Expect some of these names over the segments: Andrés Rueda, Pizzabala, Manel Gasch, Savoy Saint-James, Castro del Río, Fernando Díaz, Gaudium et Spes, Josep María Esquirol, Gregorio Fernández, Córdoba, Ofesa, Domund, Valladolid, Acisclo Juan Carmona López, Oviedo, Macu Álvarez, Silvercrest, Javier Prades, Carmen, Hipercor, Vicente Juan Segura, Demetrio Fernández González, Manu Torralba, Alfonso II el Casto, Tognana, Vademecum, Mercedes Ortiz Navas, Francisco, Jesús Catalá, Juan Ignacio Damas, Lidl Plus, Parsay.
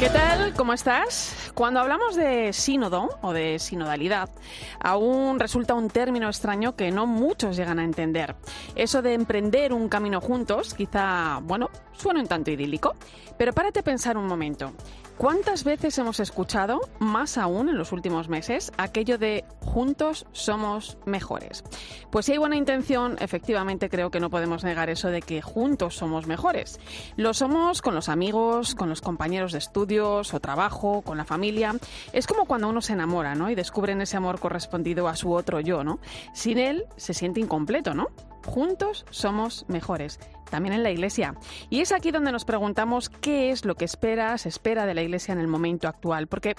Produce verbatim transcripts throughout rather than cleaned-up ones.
¿Qué tal? ¿Cómo estás? Cuando hablamos de sínodo o de sinodalidad, aún resulta un término extraño que no muchos llegan a entender. Eso de emprender un camino juntos, quizá, bueno, suena un tanto idílico, pero párate a pensar un momento. ¿Cuántas veces hemos escuchado, más aún en los últimos meses, aquello de juntos somos mejores? Pues si hay buena intención, efectivamente creo que no podemos negar eso de que juntos somos mejores. Lo somos con los amigos, con los compañeros de estudios o trabajo, con la familia. Es como cuando uno se enamora, ¿no? Y descubren ese amor correspondido a su otro yo, ¿no? Sin él se siente incompleto, ¿no? Juntos somos mejores, también en la Iglesia. Y es aquí donde nos preguntamos qué es lo que espera, se espera de la Iglesia en el momento actual. Porque,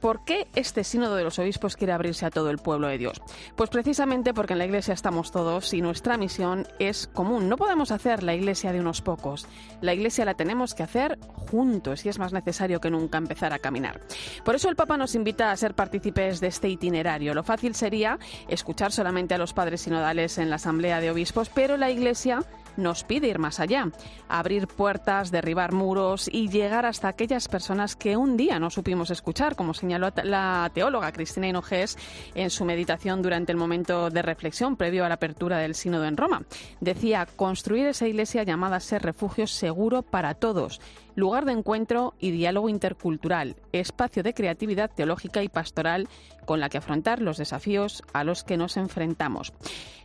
¿por qué este sínodo de los obispos quiere abrirse a todo el pueblo de Dios? Pues precisamente porque en la Iglesia estamos todos y nuestra misión es común. No podemos hacer la Iglesia de unos pocos. La Iglesia la tenemos que hacer juntos y es más necesario que nunca empezar a caminar. Por eso el Papa nos invita a ser partícipes de este itinerario. Lo fácil sería escuchar solamente a los padres sinodales en la Asamblea de Obispos, pero la Iglesia nos pide ir más allá, abrir puertas, derribar muros y llegar hasta aquellas personas que un día no supimos escuchar, como señaló la teóloga Cristina Inogés en su meditación durante el momento de reflexión previo a la apertura del sínodo en Roma. Decía, construir esa Iglesia llamada a ser refugio seguro para todos, lugar de encuentro y diálogo intercultural, espacio de creatividad teológica y pastoral con la que afrontar los desafíos a los que nos enfrentamos.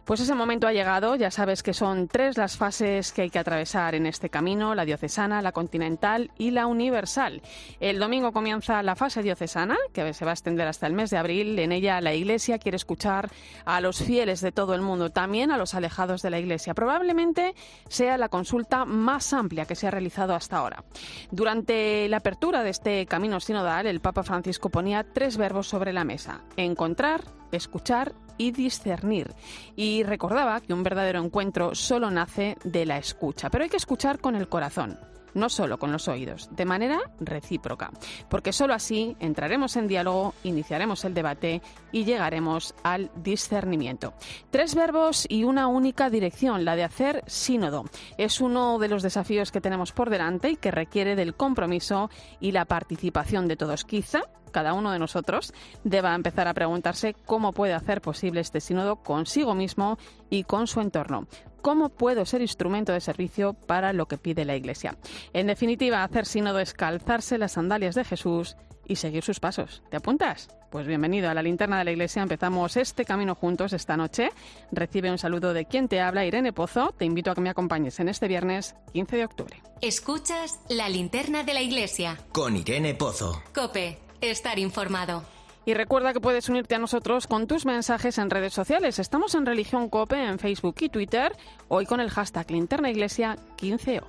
Pues ese momento ha llegado, ya sabes que son tres las fases que hay que atravesar en este camino, la diocesana, la continental y la universal. El domingo comienza la fase diocesana, que se va a extender hasta el mes de abril. En ella la Iglesia quiere escuchar a los fieles de todo el mundo, también a los alejados de la Iglesia. Probablemente sea la consulta más amplia que se ha realizado hasta ahora. Durante la apertura de este camino sinodal, el Papa Francisco ponía tres verbos sobre la mesa: encontrar, escuchar y discernir. Y recordaba que un verdadero encuentro solo nace de la escucha, pero hay que escuchar con el corazón, no solo con los oídos, de manera recíproca, porque solo así entraremos en diálogo, iniciaremos el debate y llegaremos al discernimiento. Tres verbos y una única dirección, la de hacer sínodo. Es uno de los desafíos que tenemos por delante y que requiere del compromiso y la participación de todos. Quizá cada uno de nosotros deba empezar a preguntarse cómo puede hacer posible este sínodo consigo mismo y con su entorno. ¿Cómo puedo ser instrumento de servicio para lo que pide la Iglesia? En definitiva, hacer sínodo es calzarse las sandalias de Jesús y seguir sus pasos. ¿Te apuntas? Pues bienvenido a La Linterna de la Iglesia. Empezamos este camino juntos esta noche. Recibe un saludo de quien te habla, Irene Pozo. Te invito a que me acompañes en este viernes quince de octubre. Escuchas La Linterna de la Iglesia. Con Irene Pozo. COPE. Estar informado. Y recuerda que puedes unirte a nosotros con tus mensajes en redes sociales. Estamos en Religión COPE, en Facebook y Twitter, hoy con el hashtag Linterna Iglesia quince o.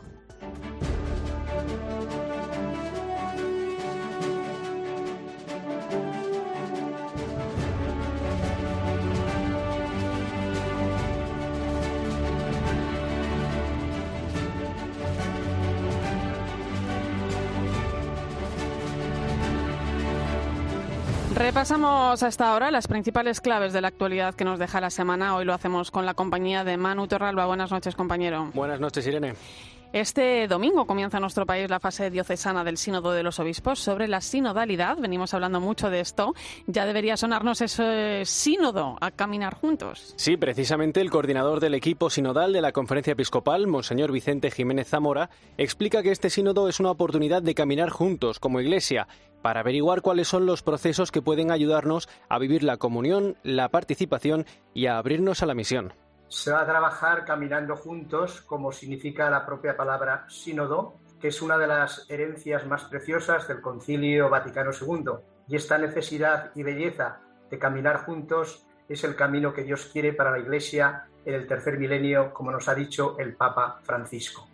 Repasamos hasta ahora las principales claves de la actualidad que nos deja la semana. Hoy lo hacemos con la compañía de Manu Torralba. Buenas noches, compañero. Buenas noches, Irene. Este domingo comienza en nuestro país la fase diocesana del Sínodo de los Obispos sobre la sinodalidad. Venimos hablando mucho de esto. Ya debería sonarnos ese sínodo a caminar juntos. Sí, precisamente el coordinador del equipo sinodal de la Conferencia Episcopal, Monseñor Vicente Jiménez Zamora, explica que este sínodo es una oportunidad de caminar juntos como Iglesia para averiguar cuáles son los procesos que pueden ayudarnos a vivir la comunión, la participación y a abrirnos a la misión. Se va a trabajar caminando juntos, como significa la propia palabra sínodo, que es una de las herencias más preciosas del Concilio Vaticano segundo. Y esta necesidad y belleza de caminar juntos es el camino que Dios quiere para la Iglesia en el tercer milenio, como nos ha dicho el Papa Francisco.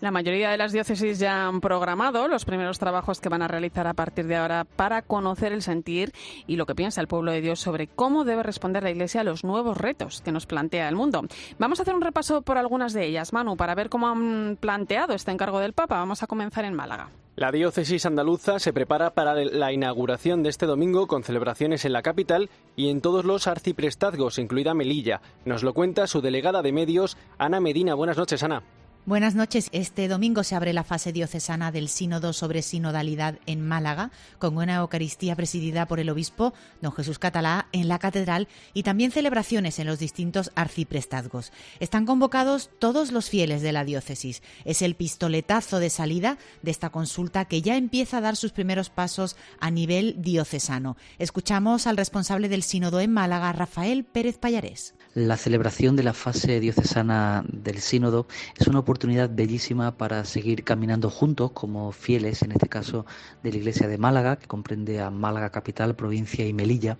La mayoría de las diócesis ya han programado los primeros trabajos que van a realizar a partir de ahora para conocer el sentir y lo que piensa el pueblo de Dios sobre cómo debe responder la Iglesia a los nuevos retos que nos plantea el mundo. Vamos a hacer un repaso por algunas de ellas, Manu, para ver cómo han planteado este encargo del Papa. Vamos a comenzar en Málaga. La diócesis andaluza se prepara para la inauguración de este domingo con celebraciones en la capital y en todos los arciprestazgos, incluida Melilla. Nos lo cuenta su delegada de medios, Ana Medina. Buenas noches, Ana. Buenas noches. Este domingo se abre la fase diocesana del Sínodo sobre Sinodalidad en Málaga, con una Eucaristía presidida por el obispo don Jesús Catalá en la Catedral y también celebraciones en los distintos arciprestazgos. Están convocados todos los fieles de la diócesis. Es el pistoletazo de salida de esta consulta que ya empieza a dar sus primeros pasos a nivel diocesano. Escuchamos al responsable del Sínodo en Málaga, Rafael Pérez Payares. La celebración de la fase diocesana del Sínodo es una oportunidad oportunidad bellísima para seguir caminando juntos como fieles, en este caso de la Iglesia de Málaga, que comprende a Málaga capital, provincia y Melilla,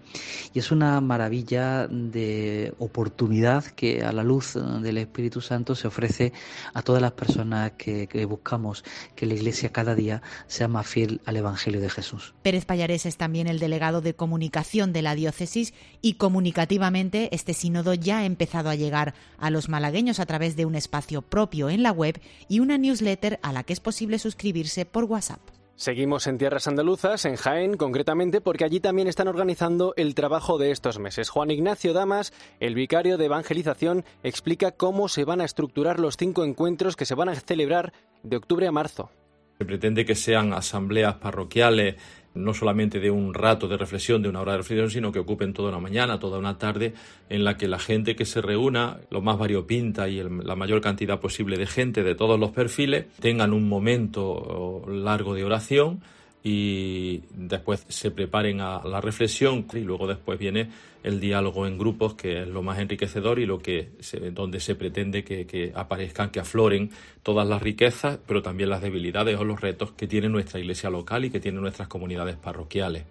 y es una maravilla de oportunidad que a la luz del Espíritu Santo se ofrece a todas las personas que, que buscamos que la Iglesia cada día sea más fiel al Evangelio de Jesús. Pérez Payares es también el delegado de comunicación de la diócesis y comunicativamente este sínodo ya ha empezado a llegar a los malagueños a través de un espacio propio en la web y una newsletter a la que es posible suscribirse por WhatsApp. Seguimos en tierras andaluzas, en Jaén concretamente, porque allí también están organizando el trabajo de estos meses. Juan Ignacio Damas, el vicario de evangelización, explica cómo se van a estructurar los cinco encuentros que se van a celebrar de octubre a marzo. Se pretende que sean asambleas parroquiales, no solamente de un rato de reflexión, de una hora de reflexión, sino que ocupen toda una mañana, toda una tarde, en la que la gente que se reúna, lo más variopinta y el, la mayor cantidad posible de gente de todos los perfiles, tengan un momento largo de oración y después se preparen a la reflexión y luego después viene el diálogo en grupos, que es lo más enriquecedor y lo que se, donde se pretende que, que aparezcan, que afloren todas las riquezas, pero también las debilidades o los retos que tiene nuestra iglesia local y que tienen nuestras comunidades parroquiales.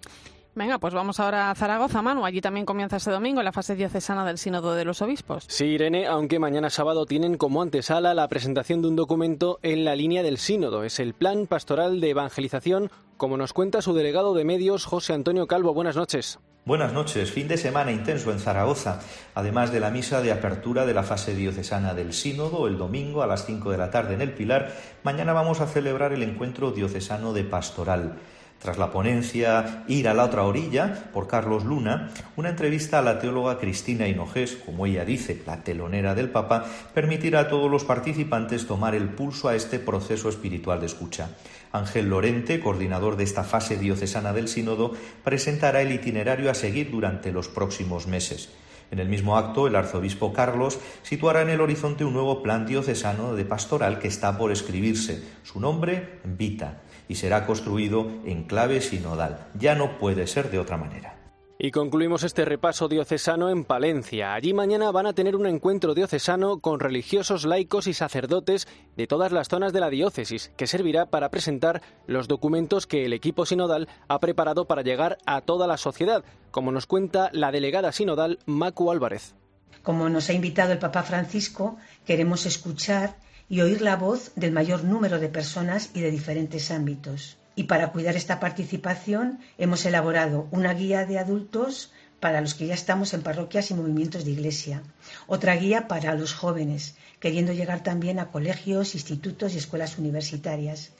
Venga, pues vamos ahora a Zaragoza, Manu. Allí también comienza este domingo la fase diocesana del Sínodo de los Obispos. Sí, Irene, aunque mañana sábado tienen como antesala la presentación de un documento en la línea del Sínodo. Es el Plan Pastoral de Evangelización, como nos cuenta su delegado de medios, José Antonio Calvo. Buenas noches. Buenas noches. Fin de semana intenso en Zaragoza. Además de la misa de apertura de la fase diocesana del Sínodo, el domingo a las cinco de la tarde en el Pilar, mañana vamos a celebrar el encuentro diocesano de Pastoral. Tras la ponencia Ir a la otra orilla, por Carlos Luna, una entrevista a la teóloga Cristina Inogés, como ella dice, la telonera del Papa, permitirá a todos los participantes tomar el pulso a este proceso espiritual de escucha. Ángel Lorente, coordinador de esta fase diocesana del Sínodo, presentará el itinerario a seguir durante los próximos meses. En el mismo acto, el arzobispo Carlos situará en el horizonte un nuevo plan diocesano de pastoral que está por escribirse. Su nombre, Vita, y será construido en clave sinodal. Ya no puede ser de otra manera. Y concluimos este repaso diocesano en Palencia. Allí mañana van a tener un encuentro diocesano con religiosos, laicos y sacerdotes de todas las zonas de la diócesis, que servirá para presentar los documentos que el equipo sinodal ha preparado para llegar a toda la sociedad, como nos cuenta la delegada sinodal Macu Álvarez. Como nos ha invitado el Papa Francisco, queremos escuchar y oír la voz del mayor número de personas y de diferentes ámbitos. Y para cuidar esta participación hemos elaborado una guía de adultos para los que ya estamos en parroquias y movimientos de iglesia, otra guía para los jóvenes, queriendo llegar también a colegios, institutos y escuelas universitarias,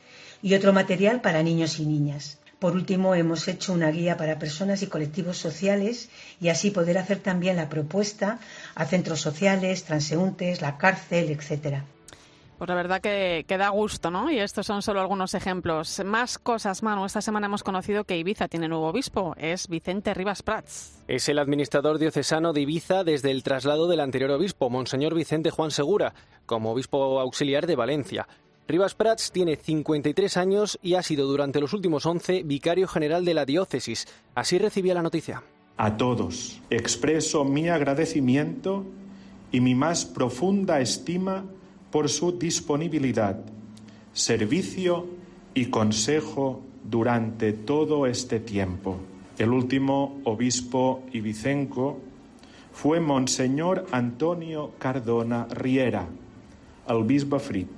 y otro material para niños y niñas. Por último, hemos hecho una guía para personas y colectivos sociales y así poder hacer también la propuesta a centros sociales, transeúntes, la cárcel, etcétera. Pues la verdad que, que da gusto, ¿no? Y estos son solo algunos ejemplos. Más cosas, Manu. Esta semana hemos conocido que Ibiza tiene nuevo obispo. Es Vicente Rivas Prats. Es el administrador diocesano de Ibiza desde el traslado del anterior obispo, monseñor Vicente Juan Segura, como obispo auxiliar de Valencia. Rivas Prats tiene cincuenta y tres años y ha sido durante los últimos once vicario general de la diócesis. Así recibía la noticia. A todos expreso mi agradecimiento y mi más profunda estima por su disponibilidad, servicio y consejo durante todo este tiempo. El último obispo ibicenco fue Monseñor Antonio Cardona Riera, el bisbe Frit,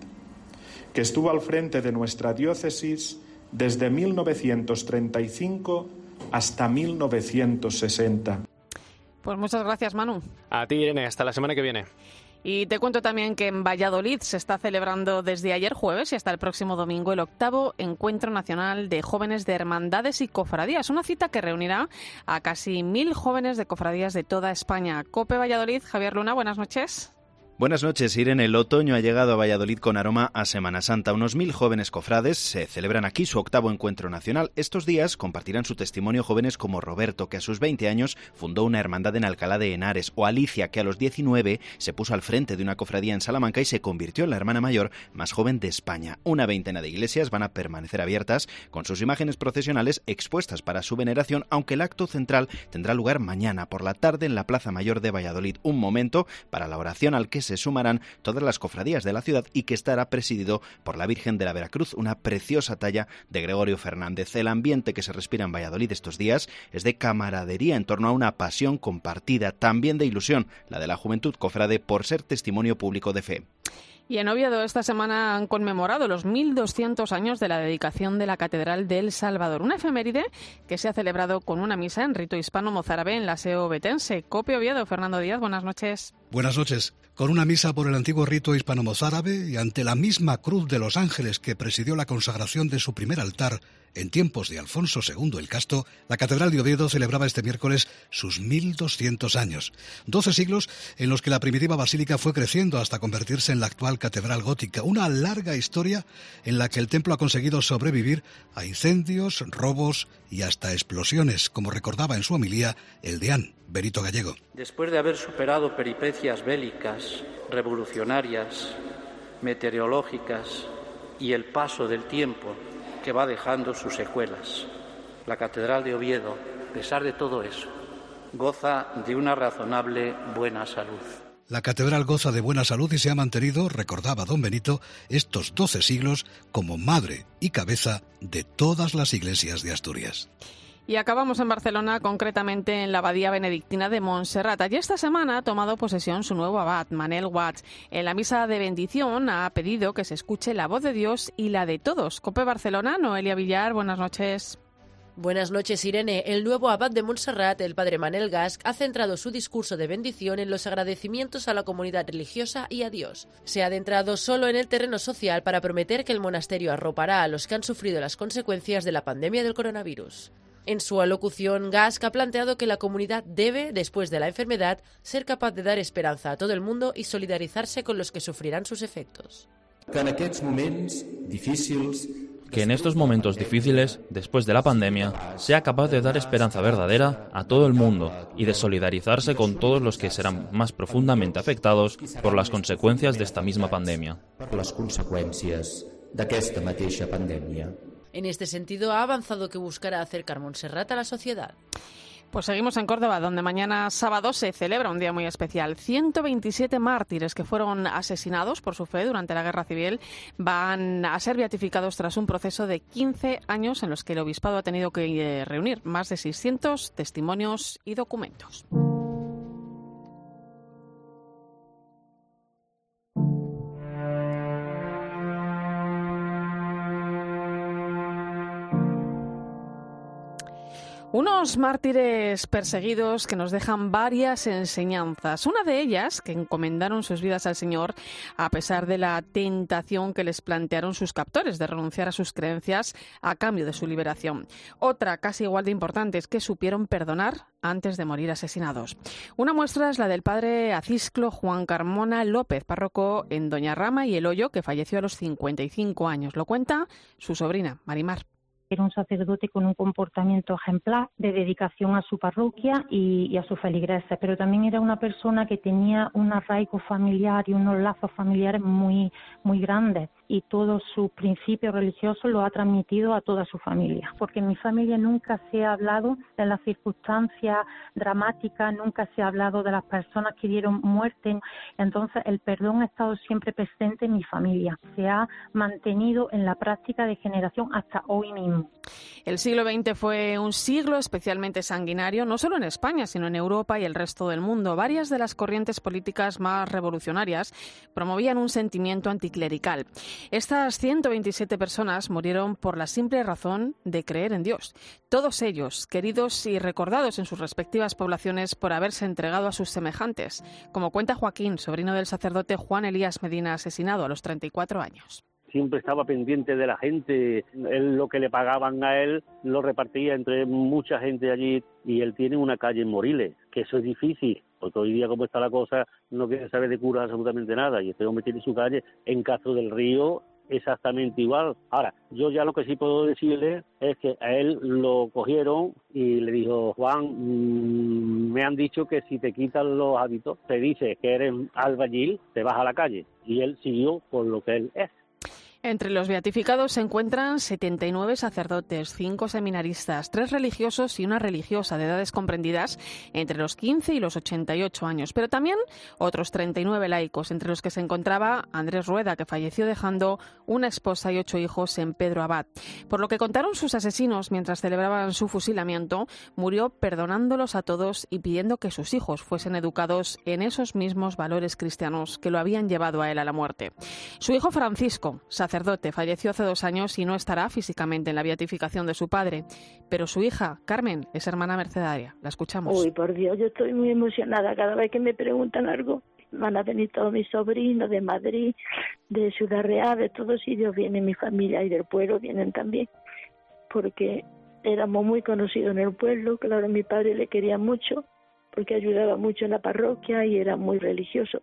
que estuvo al frente de nuestra diócesis desde mil novecientos treinta y cinco hasta mil novecientos sesenta. Pues muchas gracias, Manu. A ti, Irene. Hasta la semana que viene. Y te cuento también que en Valladolid se está celebrando desde ayer jueves y hasta el próximo domingo el octavo Encuentro Nacional de Jóvenes de Hermandades y Cofradías. Una cita que reunirá a casi mil jóvenes de cofradías de toda España. COPE Valladolid, Javier Luna, buenas noches. Buenas noches, Irene. El otoño ha llegado a Valladolid con aroma a Semana Santa. Unos mil jóvenes cofrades se celebran aquí su octavo encuentro nacional. Estos días compartirán su testimonio jóvenes como Roberto, que a sus veinte años fundó una hermandad en Alcalá de Henares, o Alicia, que a los diecinueve se puso al frente de una cofradía en Salamanca y se convirtió en la hermana mayor más joven de España. Una veintena de iglesias van a permanecer abiertas, con sus imágenes procesionales expuestas para su veneración, aunque el acto central tendrá lugar mañana por la tarde en la Plaza Mayor de Valladolid. Un momento para la oración al que se se sumarán todas las cofradías de la ciudad y que estará presidido por la Virgen de la Veracruz, una preciosa talla de Gregorio Fernández. El ambiente que se respira en Valladolid estos días es de camaradería en torno a una pasión compartida, también de ilusión, la de la juventud cofrade por ser testimonio público de fe. Y en Oviedo esta semana han conmemorado los mil doscientos años de la dedicación de la Catedral de El Salvador, una efeméride que se ha celebrado con una misa en rito hispano-mozárabe en la seo ovetense. COPE Oviedo, Fernando Díaz, buenas noches. Buenas noches. Con una misa por el antiguo rito hispano-mozárabe y ante la misma Cruz de los Ángeles que presidió la consagración de su primer altar en tiempos de Alfonso segundo el Casto, la Catedral de Oviedo celebraba este miércoles sus mil doscientos años. Doce siglos en los que la primitiva basílica fue creciendo hasta convertirse en la actual Catedral Gótica. Una larga historia en la que el templo ha conseguido sobrevivir a incendios, robos y hasta explosiones, como recordaba en su homilía el deán Benito Gallego. Después de haber superado peripecias bélicas, revolucionarias, meteorológicas y el paso del tiempo, que va dejando sus secuelas, la Catedral de Oviedo, a pesar de todo eso, goza de una razonable buena salud. La Catedral goza de buena salud y se ha mantenido, recordaba don Benito, estos doce siglos como madre y cabeza de todas las iglesias de Asturias. Y acabamos en Barcelona, concretamente en la abadía benedictina de Montserrat. Allí esta semana ha tomado posesión su nuevo abad, Manel Gasch. En la misa de bendición ha pedido que se escuche la voz de Dios y la de todos. COPE Barcelona, Noelia Villar, buenas noches. Buenas noches, Irene. El nuevo abad de Montserrat, el padre Manel Gasch, ha centrado su discurso de bendición en los agradecimientos a la comunidad religiosa y a Dios. Se ha adentrado solo en el terreno social para prometer que el monasterio arropará a los que han sufrido las consecuencias de la pandemia del coronavirus. En su alocución, Gasch ha planteado que la comunidad debe, después de la enfermedad, ser capaz de dar esperanza a todo el mundo y solidarizarse con los que sufrirán sus efectos. Que en estos momentos difíciles, que en estos momentos difíciles, después de la pandemia, sea capaz de dar esperanza verdadera a todo el mundo y de solidarizarse con todos los que serán más profundamente afectados por las consecuencias de esta misma pandemia. Por las consecuencias de esta misma pandemia. En este sentido, ha avanzado que buscará acercar Montserrat a la sociedad. Pues seguimos en Córdoba, donde mañana sábado se celebra un día muy especial. ciento veintisiete mártires que fueron asesinados por su fe durante la Guerra Civil van a ser beatificados tras un proceso de quince años en los que el obispado ha tenido que reunir más de seiscientos testimonios y documentos. Unos mártires perseguidos que nos dejan varias enseñanzas. Una de ellas, que encomendaron sus vidas al Señor a pesar de la tentación que les plantearon sus captores de renunciar a sus creencias a cambio de su liberación. Otra, casi igual de importante, es que supieron perdonar antes de morir asesinados. Una muestra es la del padre acisclo Juan Carmona López, párroco en Doñarrama y El Hoyo, que falleció a los cincuenta y cinco años. Lo cuenta su sobrina, Marimar. Era un sacerdote con un comportamiento ejemplar de dedicación a su parroquia y, y a sus feligreses, pero también era una persona que tenía un arraigo familiar y unos lazos familiares muy, muy grandes, y todos sus principios religiosos los ha transmitido a toda su familia. Porque en mi familia nunca se ha hablado de las circunstancias dramáticas, nunca se ha hablado de las personas que dieron muerte. Entonces el perdón ha estado siempre presente en mi familia. Se ha mantenido en la práctica de generación hasta hoy mismo. El siglo veinte fue un siglo especialmente sanguinario, no solo en España, sino en Europa y el resto del mundo. Varias de las corrientes políticas más revolucionarias promovían un sentimiento anticlerical. Estas ciento veintisiete personas murieron por la simple razón de creer en Dios. Todos ellos, queridos y recordados en sus respectivas poblaciones por haberse entregado a sus semejantes, como cuenta Joaquín, sobrino del sacerdote Juan Elías Medina, asesinado a los treinta y cuatro años. Siempre estaba pendiente de la gente, él, lo que le pagaban a él lo repartía entre mucha gente allí, y él tiene una calle en Moriles, que eso es difícil, porque hoy día como está la cosa no quiere saber de curas absolutamente nada, y este hombre tiene su calle en Castro del Río exactamente igual. Ahora, yo ya lo que sí puedo decirle es que a él lo cogieron y le dijo: Juan, mmm, me han dicho que si te quitan los hábitos, te dice que eres albañil, te vas a la calle, y él siguió con lo que él es. Entre los beatificados se encuentran setenta y nueve sacerdotes, cinco seminaristas, tres religiosos y una religiosa de edades comprendidas entre los quince y los ochenta y ocho años, pero también otros treinta y nueve laicos, entre los que se encontraba Andrés Rueda, que falleció dejando una esposa y ocho hijos en Pedro Abad. Por lo que contaron sus asesinos mientras celebraban su fusilamiento, murió perdonándolos a todos y pidiendo que sus hijos fuesen educados en esos mismos valores cristianos que lo habían llevado a él a la muerte. Su hijo Francisco, sacerdote, sacerdote, falleció hace dos años y no estará físicamente en la beatificación de su padre, pero su hija, Carmen, es hermana mercedaria. La escuchamos. Uy, por Dios, yo estoy muy emocionada. Cada vez que me preguntan algo, van a venir todos mis sobrinos de Madrid, de Ciudad Real, de todos sitios, viene mi familia y del pueblo vienen también, porque éramos muy conocidos en el pueblo. Claro, mi padre le quería mucho, porque ayudaba mucho en la parroquia y era muy religioso.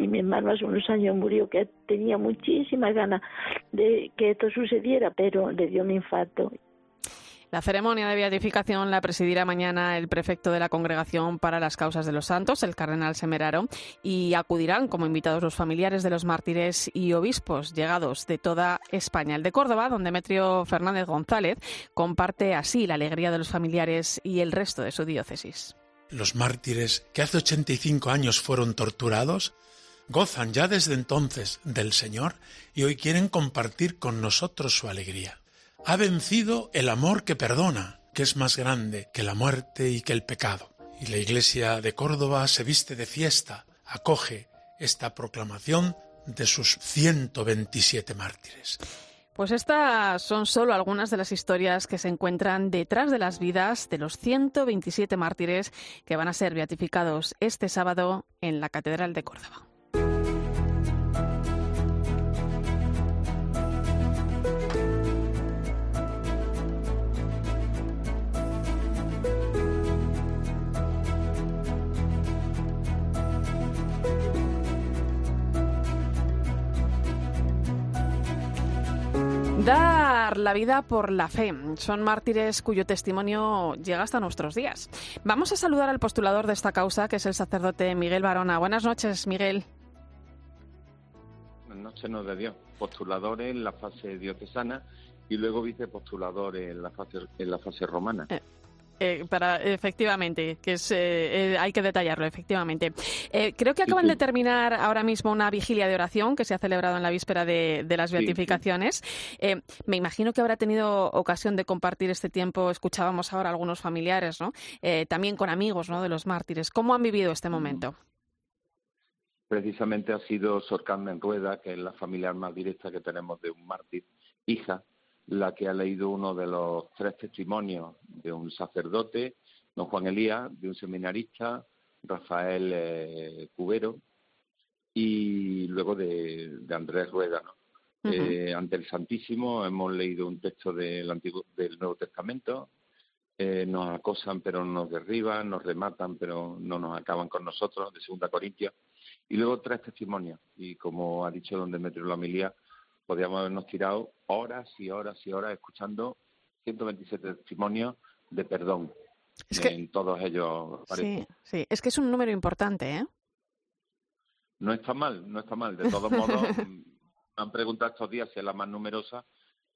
Y mi hermano hace unos años murió, que tenía muchísimas ganas de que esto sucediera, pero le dio un infarto. La ceremonia de beatificación la presidirá mañana el prefecto de la Congregación para las Causas de los Santos, el cardenal Semeraro, y acudirán como invitados los familiares de los mártires y obispos llegados de toda España. El de Córdoba, don Demetrio Fernández González, comparte así la alegría de los familiares y el resto de su diócesis. Los mártires que hace ochenta y cinco años fueron torturados gozan ya desde entonces del Señor y hoy quieren compartir con nosotros su alegría. Ha vencido el amor que perdona, que es más grande que la muerte y que el pecado. Y la Iglesia de Córdoba se viste de fiesta, acoge esta proclamación de sus ciento veintisiete mártires. Pues estas son solo algunas de las historias que se encuentran detrás de las vidas de los ciento veintisiete mártires que van a ser beatificados este sábado en la Catedral de Córdoba. Dar la vida por la fe. Son mártires cuyo testimonio llega hasta nuestros días. Vamos a saludar al postulador de esta causa, que es el sacerdote Miguel Barona. Buenas noches, Miguel. Buenas noches, no de Dios. Postulador en la fase diocesana y luego vicepostulador en la fase, en la fase romana. Eh. Eh, para efectivamente, que es, eh, eh, hay que detallarlo, efectivamente. Eh, creo que acaban sí, sí. de terminar ahora mismo una vigilia de oración que se ha celebrado en la víspera de, de las beatificaciones. Sí, sí. Eh, me imagino que habrá tenido ocasión de compartir este tiempo, escuchábamos ahora algunos familiares, ¿no? Eh, también con amigos, ¿no?, de los mártires. ¿Cómo han vivido este momento? Precisamente ha sido Sor Carmen Rueda, que es la familiar más directa que tenemos de un mártir, hija, la que ha leído uno de los tres testimonios de un sacerdote, don Juan Elías, de un seminarista, Rafael eh, Cubero, y luego de, de Andrés Rueda, ¿no? Uh-huh. Eh, ante el Santísimo hemos leído un texto del Antiguo, del Nuevo Testamento. Eh, nos acosan pero no nos derriban, nos rematan pero no nos acaban con nosotros, de Segunda Corintios, y luego tres testimonios. Y como ha dicho don Demetrio la homilía, podríamos habernos tirado horas y horas y horas escuchando ciento veintisiete testimonios de perdón. Es que, en todos ellos parece. Sí, sí, es que es un número importante, ¿eh? No está mal, no está mal. De todos modos, han preguntado estos días si es la más numerosa.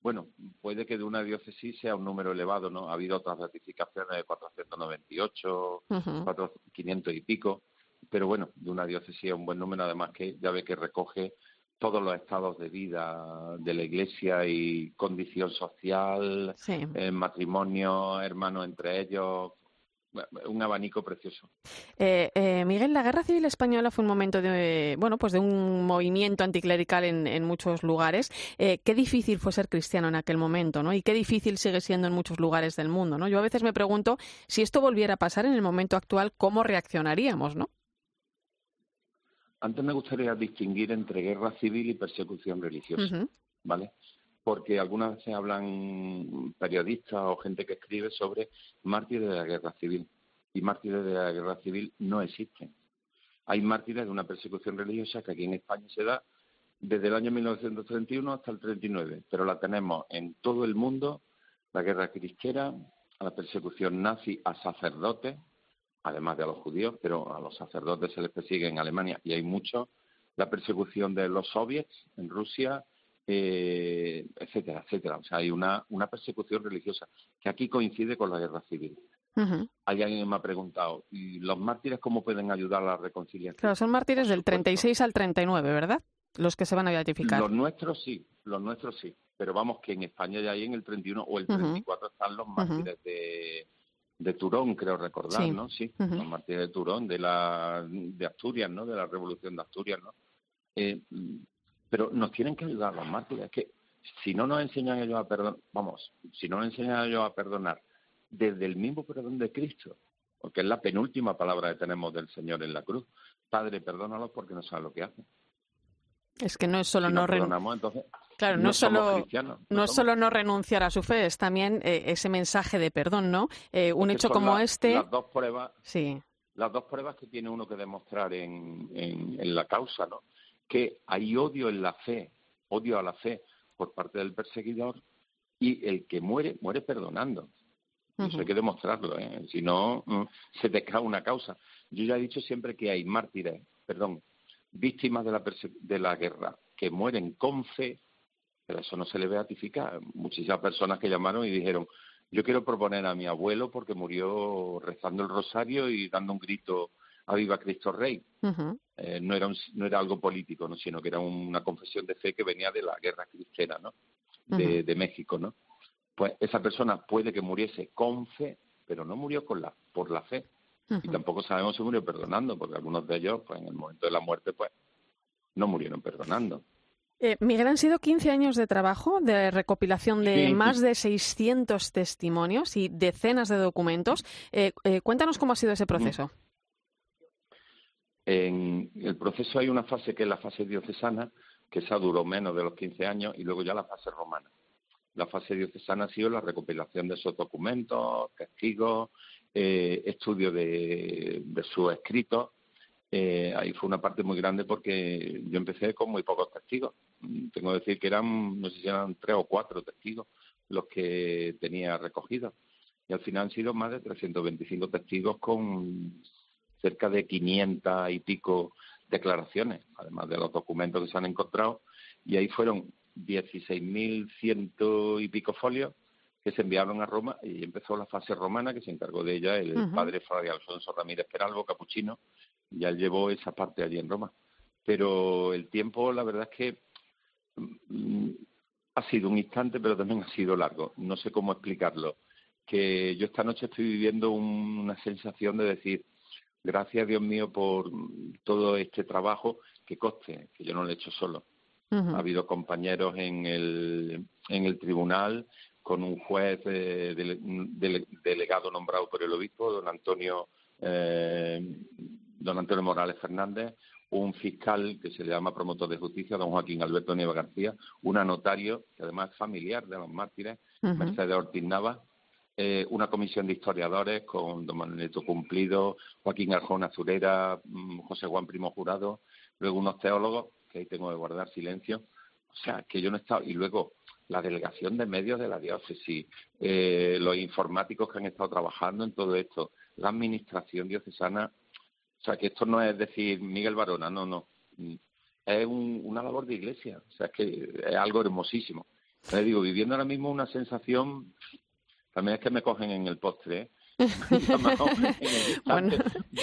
Bueno, puede que de una diócesis sea un número elevado, ¿no? Ha habido otras ratificaciones de cuatrocientos noventa y ocho, uh-huh. cuatrocientos, quinientos y pico. Pero bueno, de una diócesis es un buen número. Además que ya ve que recoge todos los estados de vida de la Iglesia y condición social, sí. eh, matrimonio, hermanos entre ellos, un abanico precioso. Eh, eh, Miguel, la Guerra Civil Española fue un momento de, bueno, pues de un movimiento anticlerical en, en muchos lugares. Eh, qué difícil fue ser cristiano en aquel momento, ¿no? Y qué difícil sigue siendo en muchos lugares del mundo, ¿no? Yo a veces me pregunto, si esto volviera a pasar en el momento actual, ¿cómo reaccionaríamos, no? Antes me gustaría distinguir entre guerra civil y persecución religiosa, uh-huh. ¿vale? Porque algunas veces hablan periodistas o gente que escribe sobre mártires de la guerra civil. Y mártires de la guerra civil no existen. Hay mártires de una persecución religiosa que aquí en España se da desde el año mil novecientos treinta y uno hasta el treinta y nueve. Pero la tenemos en todo el mundo, la guerra cristera, la persecución nazi a sacerdotes, además de a los judíos, pero a los sacerdotes se les persigue en Alemania y hay muchos. La persecución de los soviets en Rusia, Eh, etcétera, etcétera. O sea, hay una, una persecución religiosa que aquí coincide con la guerra civil. Uh-huh. Hay alguien que me ha preguntado, ¿y los mártires cómo pueden ayudar a la reconciliación? Claro, son mártires del treinta y seis al treinta y nueve, ¿verdad? Los que se van a beatificar. Los nuestros sí, los nuestros sí. Pero vamos, que en España ya hay en el treinta y uno o el treinta y cuatro uh-huh. están los mártires uh-huh. de, de Turón, creo recordar, sí. ¿no? Sí, uh-huh. los mártires de Turón, de, la, de Asturias, ¿no? De la Revolución de Asturias, ¿no? Eh, Pero nos tienen que ayudar los mártires. Es que si no nos enseñan ellos a perdonar, vamos, si no nos enseñan ellos a perdonar desde el mismo perdón de Cristo, porque es la penúltima palabra que tenemos del Señor en la cruz, Padre, perdónalos porque no saben lo que hacen. Es que no es solo si no renunciar. Entonces, claro, no, no solo no, no solo no renunciar a su fe, es también eh, ese mensaje de perdón, ¿no? Eh, un hecho como la, este. Las dos pruebas. Sí. Las dos pruebas que tiene uno que demostrar en, en, en la causa, ¿no? Que hay odio en la fe, odio a la fe por parte del perseguidor, y el que muere, muere perdonando. Uh-huh. Eso hay que demostrarlo, ¿eh? Si no, se te cae una causa. Yo ya he dicho siempre que hay mártires, perdón, víctimas de la, perse- de la guerra, que mueren con fe, pero eso no se le beatifica. Muchísimas personas que llamaron y dijeron, yo quiero proponer a mi abuelo porque murió rezando el rosario y dando un grito a Viva Cristo Rey. Uh-huh. Eh, no era un, no era algo político, ¿no? Sino que era un, una confesión de fe que venía de la guerra cristera, ¿no? De, uh-huh. de México, ¿no? Pues esa persona puede que muriese con fe, pero no murió con la, por la fe. Uh-huh. Y tampoco sabemos si murió perdonando, porque algunos de ellos, pues en el momento de la muerte, pues no murieron perdonando. Eh, Miguel, han sido quince años de trabajo, de recopilación de sí. más de seiscientos testimonios y decenas de documentos. Eh, eh, cuéntanos cómo ha sido ese proceso. Uh-huh. En el proceso hay una fase que es la fase diocesana, que esa duró menos de los quince años, y luego ya la fase romana. La fase diocesana ha sido la recopilación de esos documentos, testigos, eh, estudio de, de sus escritos. Eh, ahí fue una parte muy grande porque yo empecé con muy pocos testigos. Tengo que decir que eran, no sé si eran tres o cuatro testigos los que tenía recogidos. Y al final han sido más de trescientos veinticinco testigos con cerca de quinientas y pico declaraciones, además de los documentos que se han encontrado, y ahí fueron dieciséis mil cien y pico folios que se enviaron a Roma, y empezó la fase romana, que se encargó de ella el uh-huh. padre Fray Alfonso Ramírez Peralvo, capuchino, ya llevó esa parte allí en Roma. Pero el tiempo, la verdad es que mm, ha sido un instante, pero también ha sido largo, no sé cómo explicarlo, que yo esta noche estoy viviendo un, una sensación de decir, gracias, Dios mío, por todo este trabajo, que coste, que yo no lo he hecho solo. Uh-huh. Ha habido compañeros en el en el tribunal, con un juez eh, dele, dele, delegado nombrado por el obispo, don Antonio eh, don Antonio Morales Fernández, un fiscal que se llama promotor de justicia, don Joaquín Alberto Nieva García, una notario, que además es familiar de los mártires, uh-huh. Mercedes Ortiz Navas, Eh, una comisión de historiadores con don Manuelito Cumplido, Joaquín Arjona Azurera, José Juan Primo Jurado, luego unos teólogos, que ahí tengo que guardar silencio, o sea, que yo no he estado, y luego la delegación de medios de la diócesis, eh, los informáticos que han estado trabajando en todo esto, la administración diocesana, o sea, que esto no es decir Miguel Barona, no, no, es un, una labor de iglesia, o sea, es que es algo hermosísimo. Les digo, viviendo ahora mismo una sensación. También es que me cogen en el postre, ¿eh? Bueno,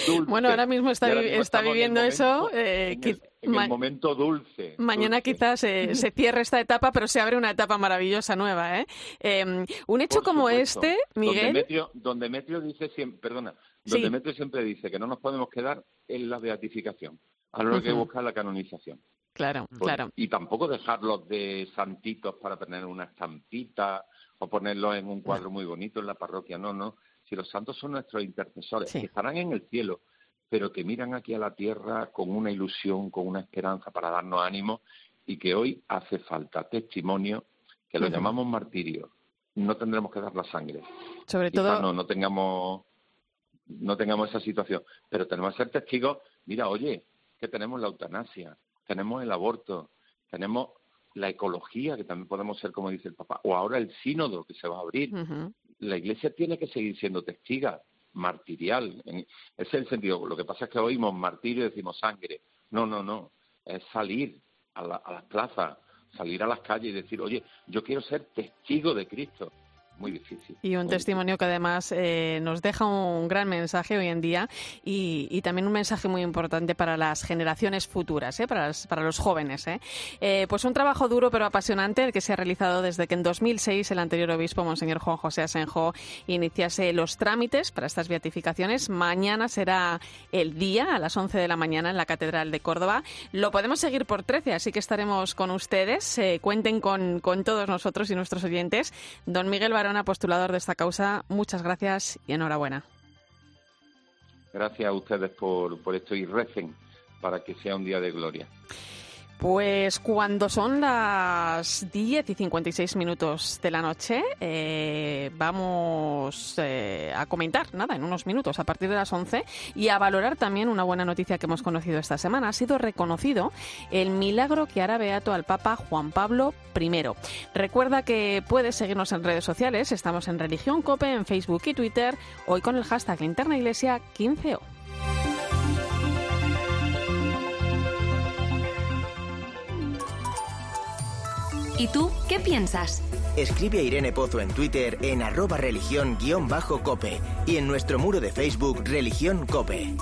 dulce. Bueno, ahora mismo está, ahora mismo está viviendo eso. Eh, el, en Ma- el momento dulce. Mañana dulce. Quizás eh, se cierre esta etapa, pero se abre una etapa maravillosa nueva, ¿eh? eh un hecho Por como supuesto. este, Miguel... Demetrio, don Demetrio dice siempre, perdona, don sí. Demetrio siempre dice que no nos podemos quedar en la beatificación, a lo que uh-huh. buscar la canonización. Claro, Por, claro. Y tampoco dejarlos de santitos para tener una estampita o ponerlos en un cuadro muy bonito en la parroquia. No, no. Si los santos son nuestros intercesores, sí. que estarán en el cielo, pero que miran aquí a la tierra con una ilusión, con una esperanza para darnos ánimo, y que hoy hace falta testimonio, que lo uh-huh. llamamos martirio. No tendremos que dar la sangre. Sobre Quizá todo... No, no tengamos, no tengamos esa situación, pero tenemos que ser testigos. Mira, oye, que tenemos la eutanasia, tenemos el aborto, tenemos la ecología, que también podemos ser, como dice el Papa, o ahora el sínodo que se va a abrir. Uh-huh. La Iglesia tiene que seguir siendo testiga, martirial. Ese es el sentido. Lo que pasa es que oímos martirio y decimos sangre. No, no, no. Es salir a, la, a las plazas, salir a las calles y decir, oye, yo quiero ser testigo de Cristo. Muy difícil. Y un testimonio difícil. que además eh, nos deja un gran mensaje hoy en día y, y también un mensaje muy importante para las generaciones futuras, ¿eh? para, las, para los jóvenes. ¿eh? Eh, pues un trabajo duro pero apasionante el que se ha realizado desde que en dos mil seis el anterior obispo, Monseñor Juan José Asenjo, iniciase los trámites para estas beatificaciones. Mañana será el día, a las once de la mañana, en la Catedral de Córdoba. Lo podemos seguir por trece, así que estaremos con ustedes. Eh, cuenten con, con todos nosotros y nuestros oyentes. Don Miguel Barona, postulador de esta causa, muchas gracias y enhorabuena. Gracias a ustedes por, por esto y recen para que sea un día de gloria. Pues cuando son las diez y cincuenta y seis minutos de la noche, eh, vamos eh, a comentar, nada, en unos minutos, a partir de las once, y a valorar también una buena noticia que hemos conocido esta semana. Ha sido reconocido el milagro que hará beato al Papa Juan Pablo primero. Recuerda que puedes seguirnos en redes sociales, estamos en Religión COPE, en Facebook y Twitter, hoy con el hashtag Linterna Iglesia quince o. ¿Y tú qué piensas? Escribe a Irene Pozo en Twitter en arroba religión guión bajo cope y en nuestro muro de Facebook Religión Cope.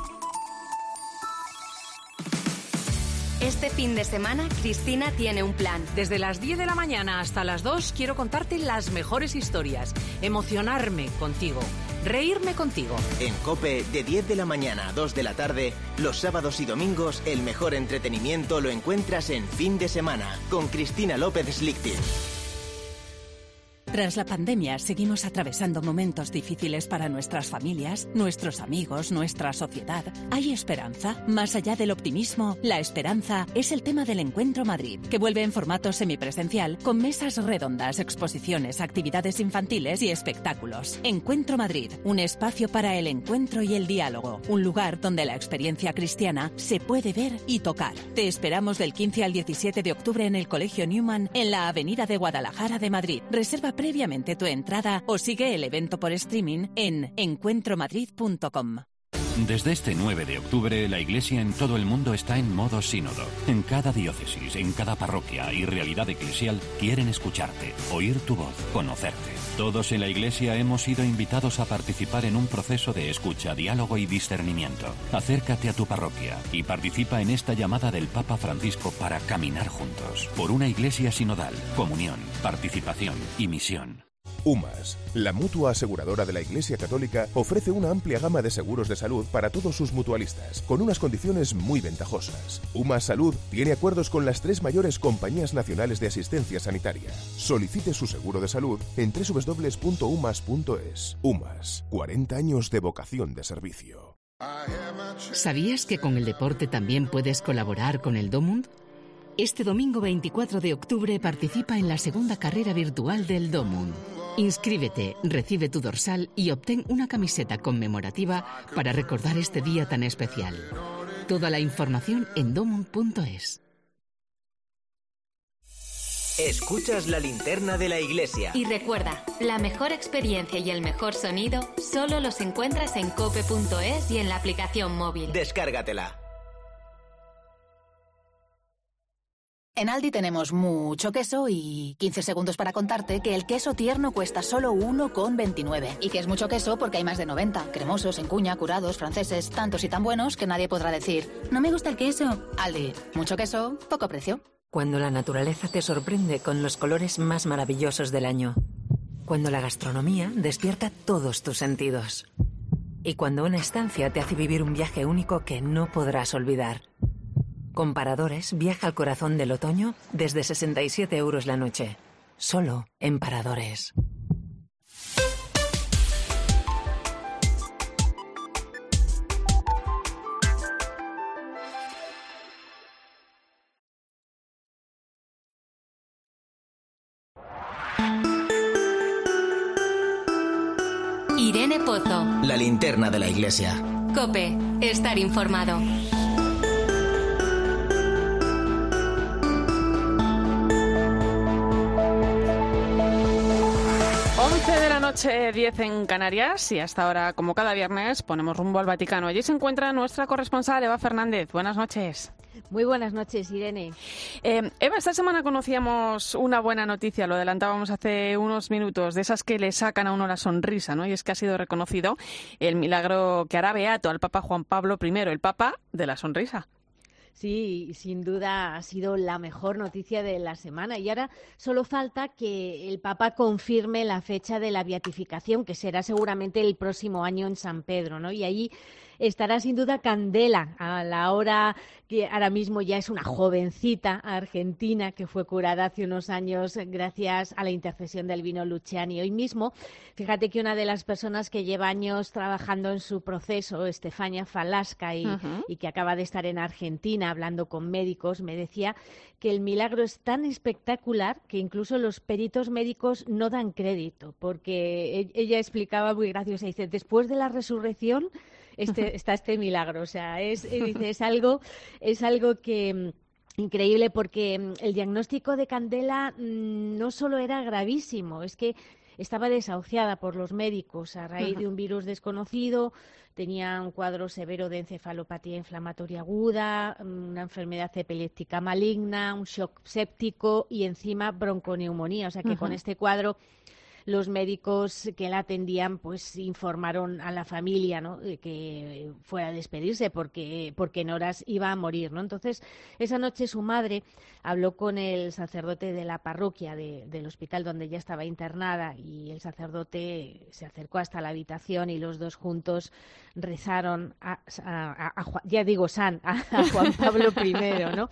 Este fin de semana, Cristina tiene un plan. Desde las diez de la mañana hasta las dos quiero contarte las mejores historias, emocionarme contigo, reírme contigo. En COPE, de diez de la mañana a dos de la tarde, los sábados y domingos, el mejor entretenimiento lo encuentras en Fin de Semana, con Cristina López Lichtin. Tras la pandemia, seguimos atravesando momentos difíciles para nuestras familias, nuestros amigos, nuestra sociedad. ¿Hay esperanza? Más allá del optimismo, la esperanza es el tema del Encuentro Madrid, que vuelve en formato semipresencial, con mesas redondas, exposiciones, actividades infantiles y espectáculos. Encuentro Madrid, un espacio para el encuentro y el diálogo, un lugar donde la experiencia cristiana se puede ver y tocar. Te esperamos del quince al diecisiete de octubre en el Colegio Newman, en la Avenida de Guadalajara de Madrid. Reserva previamente tu entrada o sigue el evento por streaming en encuentro madrid punto com. Desde este nueve de octubre, la Iglesia en todo el mundo está en modo sínodo. En cada diócesis, en cada parroquia y realidad eclesial quieren escucharte, oír tu voz, conocerte. Todos en la Iglesia hemos sido invitados a participar en un proceso de escucha, diálogo y discernimiento. Acércate a tu parroquia y participa en esta llamada del Papa Francisco para caminar juntos por una Iglesia sinodal, comunión, participación y misión. UMAS, la mutua aseguradora de la Iglesia Católica, ofrece una amplia gama de seguros de salud para todos sus mutualistas, con unas condiciones muy ventajosas. UMAS Salud tiene acuerdos con las tres mayores compañías nacionales de asistencia sanitaria. Solicite su seguro de salud en doble u doble u doble u punto u m a s punto e s. UMAS, cuarenta años de vocación de servicio. ¿Sabías que con el deporte también puedes colaborar con el Domund? Este domingo veinticuatro de octubre participa en la segunda carrera virtual del Domund. Inscríbete, recibe tu dorsal y obtén una camiseta conmemorativa para recordar este día tan especial. Toda la información en domund punto es. Escuchas La Linterna de la Iglesia. Y recuerda, la mejor experiencia y el mejor sonido solo los encuentras en cope punto es y en la aplicación móvil. Descárgatela. En Aldi tenemos mucho queso y quince segundos para contarte que el queso tierno cuesta solo uno con veintinueve. Y que es mucho queso porque hay más de noventa. Cremosos, en cuña, curados, franceses, tantos y tan buenos que nadie podrá decir, no me gusta el queso. Aldi, mucho queso, poco precio. Cuando la naturaleza te sorprende con los colores más maravillosos del año. Cuando la gastronomía despierta todos tus sentidos. Y cuando una estancia te hace vivir un viaje único que no podrás olvidar. Comparadores viaja al corazón del otoño desde sesenta y siete euros la noche. Solo en Paradores. Irene Pozo. La linterna de la iglesia. COPE. Estar informado. once de la noche, diez en Canarias, y hasta ahora, como cada viernes, ponemos rumbo al Vaticano. Allí se encuentra nuestra corresponsal Eva Fernández. Buenas noches. Muy buenas noches, Irene. Eh, Eva, esta semana conocíamos una buena noticia, lo adelantábamos hace unos minutos, de esas que le sacan a uno la sonrisa, ¿no? Y es que ha sido reconocido el milagro que hará beato al Papa Juan Pablo primero, el Papa de la sonrisa. Sí, sin duda ha sido la mejor noticia de la semana, y ahora solo falta que el Papa confirme la fecha de la beatificación, que será seguramente el próximo año en San Pedro, ¿no? Y ahí estará sin duda Candela, a la hora que ahora mismo ya es una jovencita argentina que fue curada hace unos años gracias a la intercesión del vino Luciani. Hoy mismo, fíjate que una de las personas que lleva años trabajando en su proceso, Estefania Falasca, y, uh-huh. y que acaba de estar en Argentina hablando con médicos, me decía que el milagro es tan espectacular que incluso los peritos médicos no dan crédito, porque ella explicaba muy graciosa, dice, después de la resurrección Este, está este milagro, o sea, es, es algo, es algo que... increíble, porque el diagnóstico de Candela no solo era gravísimo, es que estaba desahuciada por los médicos a raíz de un virus desconocido, tenía un cuadro severo de encefalopatía inflamatoria aguda, una enfermedad epiléptica maligna, un shock séptico y encima bronconeumonía, o sea que uh-huh. con este cuadro... los médicos que la atendían pues informaron a la familia, ¿no?, que fuera a despedirse porque, porque en horas iba a morir, ¿no? Entonces, esa noche su madre habló con el sacerdote de la parroquia de, del hospital donde ella estaba internada, y el sacerdote se acercó hasta la habitación y los dos juntos rezaron a, a, a, a ya digo San, a, a Juan Pablo primero, ¿no?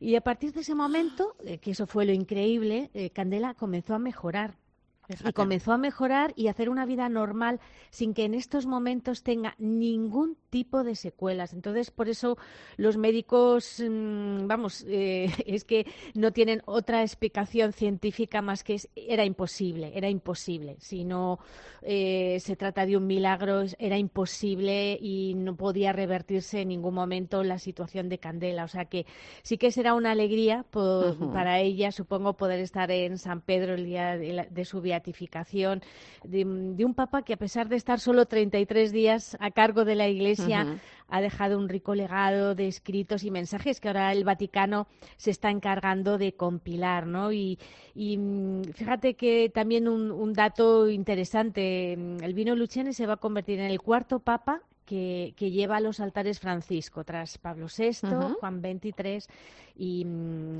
Y a partir de ese momento, que eso fue lo increíble, eh, Candela comenzó a mejorar. Y comenzó a mejorar y a hacer una vida normal sin que en estos momentos tenga ningún tipo de secuelas. Entonces, por eso los médicos, mmm, vamos, eh, es que no tienen otra explicación científica más que es, era imposible, era imposible. Si no eh, se trata de un milagro, era imposible y no podía revertirse en ningún momento la situación de Candela. O sea que sí que será una alegría por, uh-huh. para ella, supongo, poder estar en San Pedro el día de, la, de su viaje. Beatificación de, de un papa que, a pesar de estar solo treinta y tres días a cargo de la Iglesia, uh-huh. ha dejado un rico legado de escritos y mensajes que ahora el Vaticano se está encargando de compilar, ¿no? Y, y fíjate que también un, un dato interesante, el vino Luciani se va a convertir en el cuarto papa Que, que lleva a los altares Francisco, tras Pablo sexto, uh-huh. Juan veintitrés y,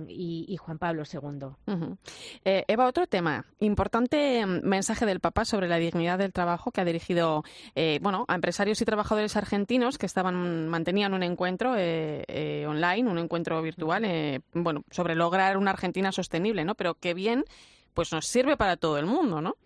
y, y Juan Pablo segundo. Uh-huh. Eh, Eva, otro tema. Importante mensaje del Papa sobre la dignidad del trabajo que ha dirigido eh, bueno, a empresarios y trabajadores argentinos que estaban mantenían un encuentro eh, eh, online, un encuentro virtual, eh, bueno, sobre lograr una Argentina sostenible, ¿no? Pero que bien, pues nos sirve para todo el mundo, ¿no?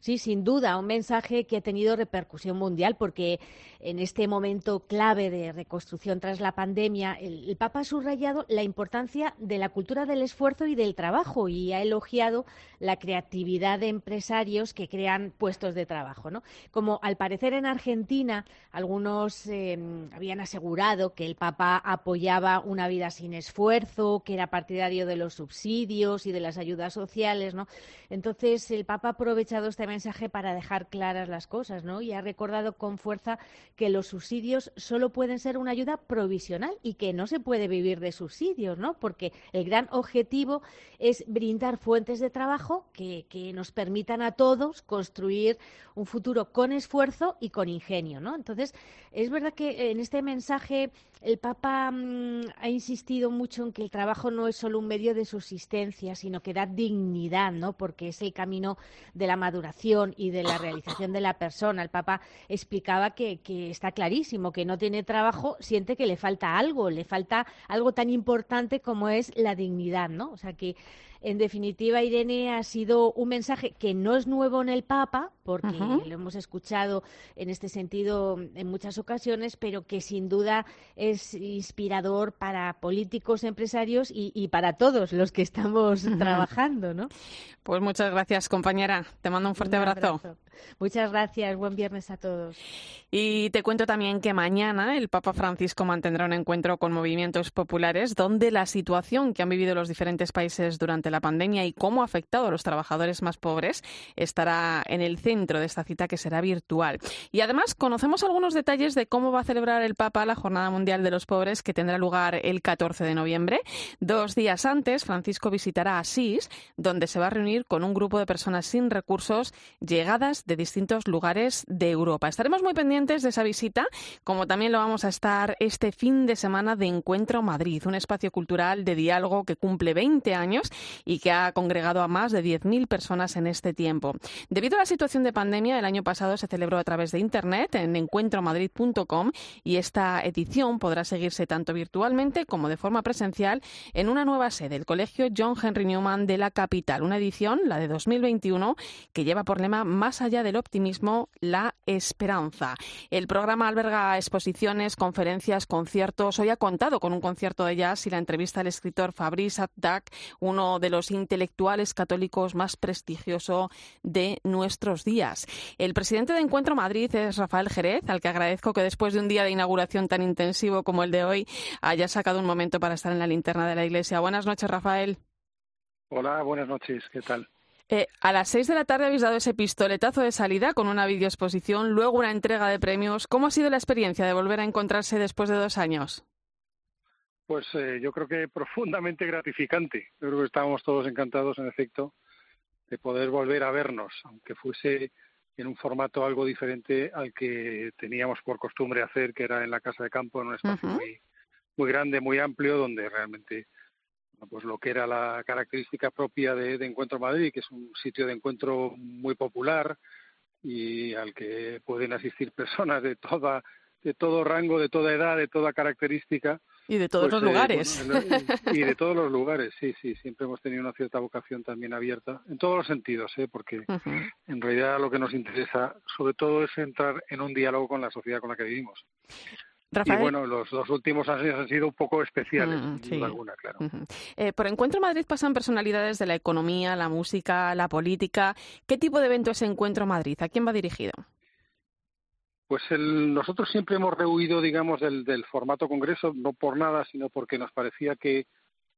Sí, sin duda, un mensaje que ha tenido repercusión mundial porque en este momento clave de reconstrucción tras la pandemia, el, el Papa ha subrayado la importancia de la cultura del esfuerzo y del trabajo y ha elogiado la creatividad de empresarios que crean puestos de trabajo, ¿no? Como al parecer en Argentina algunos eh, habían asegurado que el Papa apoyaba una vida sin esfuerzo, que era partidario de los subsidios y de las ayudas sociales, ¿no? Entonces el Papa ha aprovechado este mensaje para dejar claras las cosas, ¿no? Y ha recordado con fuerza que los subsidios solo pueden ser una ayuda provisional y que no se puede vivir de subsidios, ¿no? Porque el gran objetivo es brindar fuentes de trabajo que, que nos permitan a todos construir un futuro con esfuerzo y con ingenio, ¿no? Entonces, es verdad que en este mensaje el Papa mmm, ha insistido mucho en que el trabajo no es solo un medio de subsistencia, sino que da dignidad, ¿no? Porque es el camino de la maduración y de la realización de la persona. El Papa explicaba que, que está clarísimo, que no tiene trabajo, siente que le falta algo, le falta algo tan importante como es la dignidad, ¿no? O sea que, en definitiva, Irene, ha sido un mensaje que no es nuevo en el Papa, porque Ajá. lo hemos escuchado en este sentido en muchas ocasiones, pero que sin duda es inspirador para políticos, empresarios y, y para todos los que estamos Ajá. trabajando, ¿no? Pues muchas gracias, compañera. Te mando un fuerte un abrazo. abrazo. Muchas gracias. Buen viernes a todos. Y te cuento también que mañana el Papa Francisco mantendrá un encuentro con movimientos populares donde la situación que han vivido los diferentes países durante la la pandemia y cómo ha afectado a los trabajadores más pobres estará en el centro de esta cita que será virtual. Y además conocemos algunos detalles de cómo va a celebrar el Papa la Jornada Mundial de los Pobres, que tendrá lugar el catorce de noviembre. Dos días antes, Francisco visitará Asís, donde se va a reunir con un grupo de personas sin recursos llegadas de distintos lugares de Europa. Estaremos muy pendientes de esa visita, como también lo vamos a estar este fin de semana de Encuentro Madrid, un espacio cultural de diálogo que cumple veinte años y que ha congregado a más de diez mil personas en este tiempo. Debido a la situación de pandemia, el año pasado se celebró a través de Internet en encuentro madrid punto com y esta edición podrá seguirse tanto virtualmente como de forma presencial en una nueva sede, el Colegio John Henry Newman de la capital. Una edición, la de dos mil veintiuno, que lleva por lema más allá del optimismo, la esperanza. El programa alberga exposiciones, conferencias, conciertos. Hoy ha contado con un concierto de jazz y la entrevista al escritor Fabrice Attak, uno de los intelectuales católicos más prestigioso de nuestros días. El presidente de Encuentro Madrid es Rafael Jerez, al que agradezco que después de un día de inauguración tan intensivo como el de hoy haya sacado un momento para estar en la Linterna de la Iglesia. Buenas noches, Rafael. Hola, buenas noches. ¿Qué tal? Eh, a las seis de la tarde habéis dado ese pistoletazo de salida con una videoexposición, luego una entrega de premios. ¿Cómo ha sido la experiencia de volver a encontrarse después de dos años? Pues eh, yo creo que profundamente gratificante. Yo creo que estábamos todos encantados, en efecto, de poder volver a vernos, aunque fuese en un formato algo diferente al que teníamos por costumbre hacer, que era en la Casa de Campo, en un espacio uh-huh. muy, muy grande, muy amplio, donde realmente pues lo que era la característica propia de, de Encuentro Madrid, que es un sitio de encuentro muy popular y al que pueden asistir personas de toda, de todo rango, de toda edad, de toda característica. Y de todos pues, los eh, lugares. Bueno, y de todos los lugares, sí, sí. Siempre hemos tenido una cierta vocación también abierta, en todos los sentidos, ¿eh? Porque uh-huh. en realidad lo que nos interesa sobre todo es entrar en un diálogo con la sociedad con la que vivimos. Rafael. Y bueno, los dos últimos años han sido un poco especiales, mm, sin sí. duda alguna, claro. Uh-huh. Eh, por Encuentro Madrid pasan personalidades de la economía, la música, la política. ¿Qué tipo de evento es Encuentro Madrid? ¿A quién va dirigido? Pues el, nosotros siempre hemos rehuido, digamos, del, del formato congreso, no por nada, sino porque nos parecía que,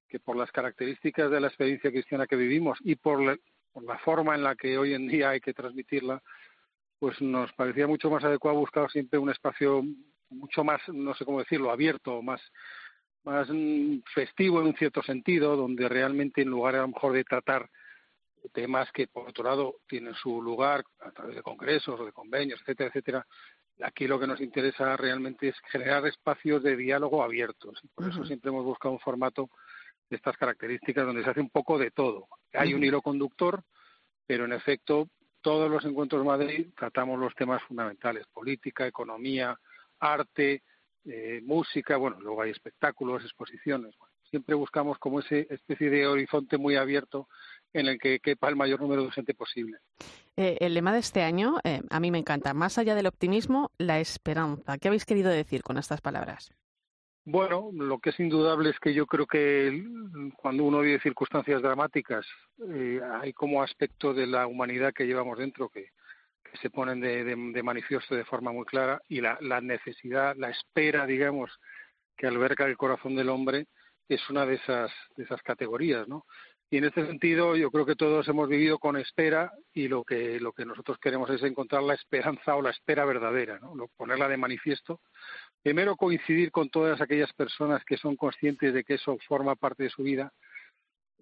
que por las características de la experiencia cristiana que vivimos y por la, por la forma en la que hoy en día hay que transmitirla, pues nos parecía mucho más adecuado buscar siempre un espacio mucho más, no sé cómo decirlo, abierto, más, más festivo en un cierto sentido, donde realmente en lugar a lo mejor de tratar temas que por otro lado tienen su lugar a través de congresos o de convenios, etcétera, etcétera, aquí lo que nos interesa realmente es generar espacios de diálogo abiertos. Por eso uh-huh. siempre hemos buscado un formato de estas características donde se hace un poco de todo. Hay uh-huh. un hilo conductor, pero en efecto todos los encuentros de Madrid tratamos los temas fundamentales, política, economía, arte, eh, música, bueno, luego hay espectáculos, exposiciones. Bueno, siempre buscamos como esa especie de horizonte muy abierto en el que quepa el mayor número de gente posible. Eh, el lema de este año, eh, a mí me encanta, más allá del optimismo, la esperanza. ¿Qué habéis querido decir con estas palabras? Bueno, lo que es indudable es que yo creo que cuando uno vive circunstancias dramáticas, eh, hay como aspectos de la humanidad que llevamos dentro que, que se ponen de, de, de manifiesto de forma muy clara, y la, la necesidad, la espera, digamos, que alberga el corazón del hombre es una de esas, de esas categorías, ¿no? Y en este sentido yo creo que todos hemos vivido con espera y lo que lo que nosotros queremos es encontrar la esperanza o la espera verdadera, ¿no? Ponerla de manifiesto. Primero, coincidir con todas aquellas personas que son conscientes de que eso forma parte de su vida,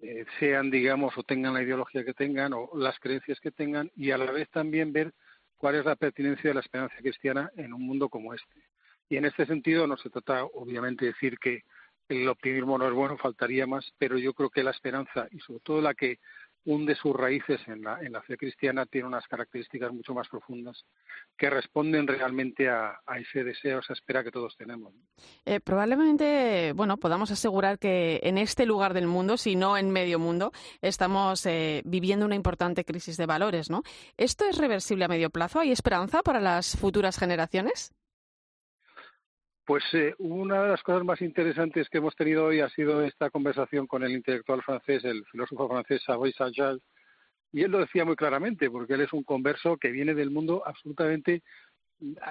eh, sean, digamos, o tengan la ideología que tengan o las creencias que tengan, y a la vez también ver cuál es la pertinencia de la esperanza cristiana en un mundo como este. Y en este sentido no se trata, obviamente, de decir que el optimismo no es bueno, faltaría más, pero yo creo que la esperanza, y sobre todo la que hunde sus raíces en la, en la fe cristiana, tiene unas características mucho más profundas que responden realmente a, a ese deseo, a esa espera que todos tenemos. Eh, probablemente, bueno, podamos asegurar que en este lugar del mundo, si no en medio mundo, estamos eh, viviendo una importante crisis de valores, ¿no? ¿Esto es reversible a medio plazo? ¿Hay esperanza para las futuras generaciones? Pues eh, una de las cosas más interesantes que hemos tenido hoy ha sido esta conversación con el intelectual francés, el filósofo francés Savoy Saint-James, y él lo decía muy claramente, porque él es un converso que viene del mundo absolutamente,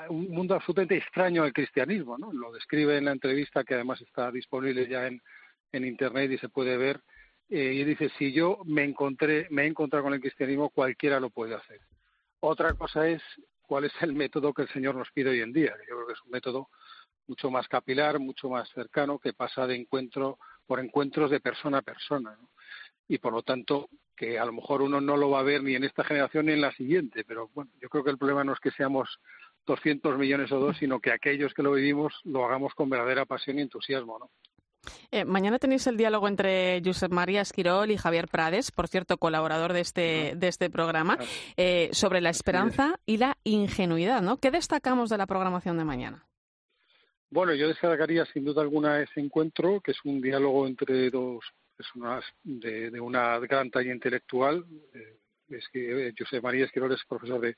un mundo absolutamente extraño al cristianismo, ¿no? Lo describe en la entrevista, que además está disponible ya en, en internet y se puede ver, eh, y él dice, si yo me encontré, me he encontrado con el cristianismo, cualquiera lo puede hacer. Otra cosa es cuál es el método que el Señor nos pide hoy en día. Yo creo que es un método mucho más capilar, mucho más cercano, que pasa de encuentro por encuentros de persona a persona, ¿no? Y por lo tanto, que a lo mejor uno no lo va a ver ni en esta generación ni en la siguiente, pero bueno, yo creo que el problema no es que seamos doscientos millones o dos, sino que aquellos que lo vivimos lo hagamos con verdadera pasión y entusiasmo, ¿no? Eh, mañana tenéis el diálogo entre Josep María Esquirol y Javier Prades, por cierto, colaborador de este, de este programa, eh, sobre la esperanza y la ingenuidad, ¿no? ¿Qué destacamos de la programación de mañana? Bueno, yo destacaría sin duda alguna ese encuentro, que es un diálogo entre dos personas de, de una gran talla intelectual. Eh, es que eh, Josep María Esquirol es profesor de,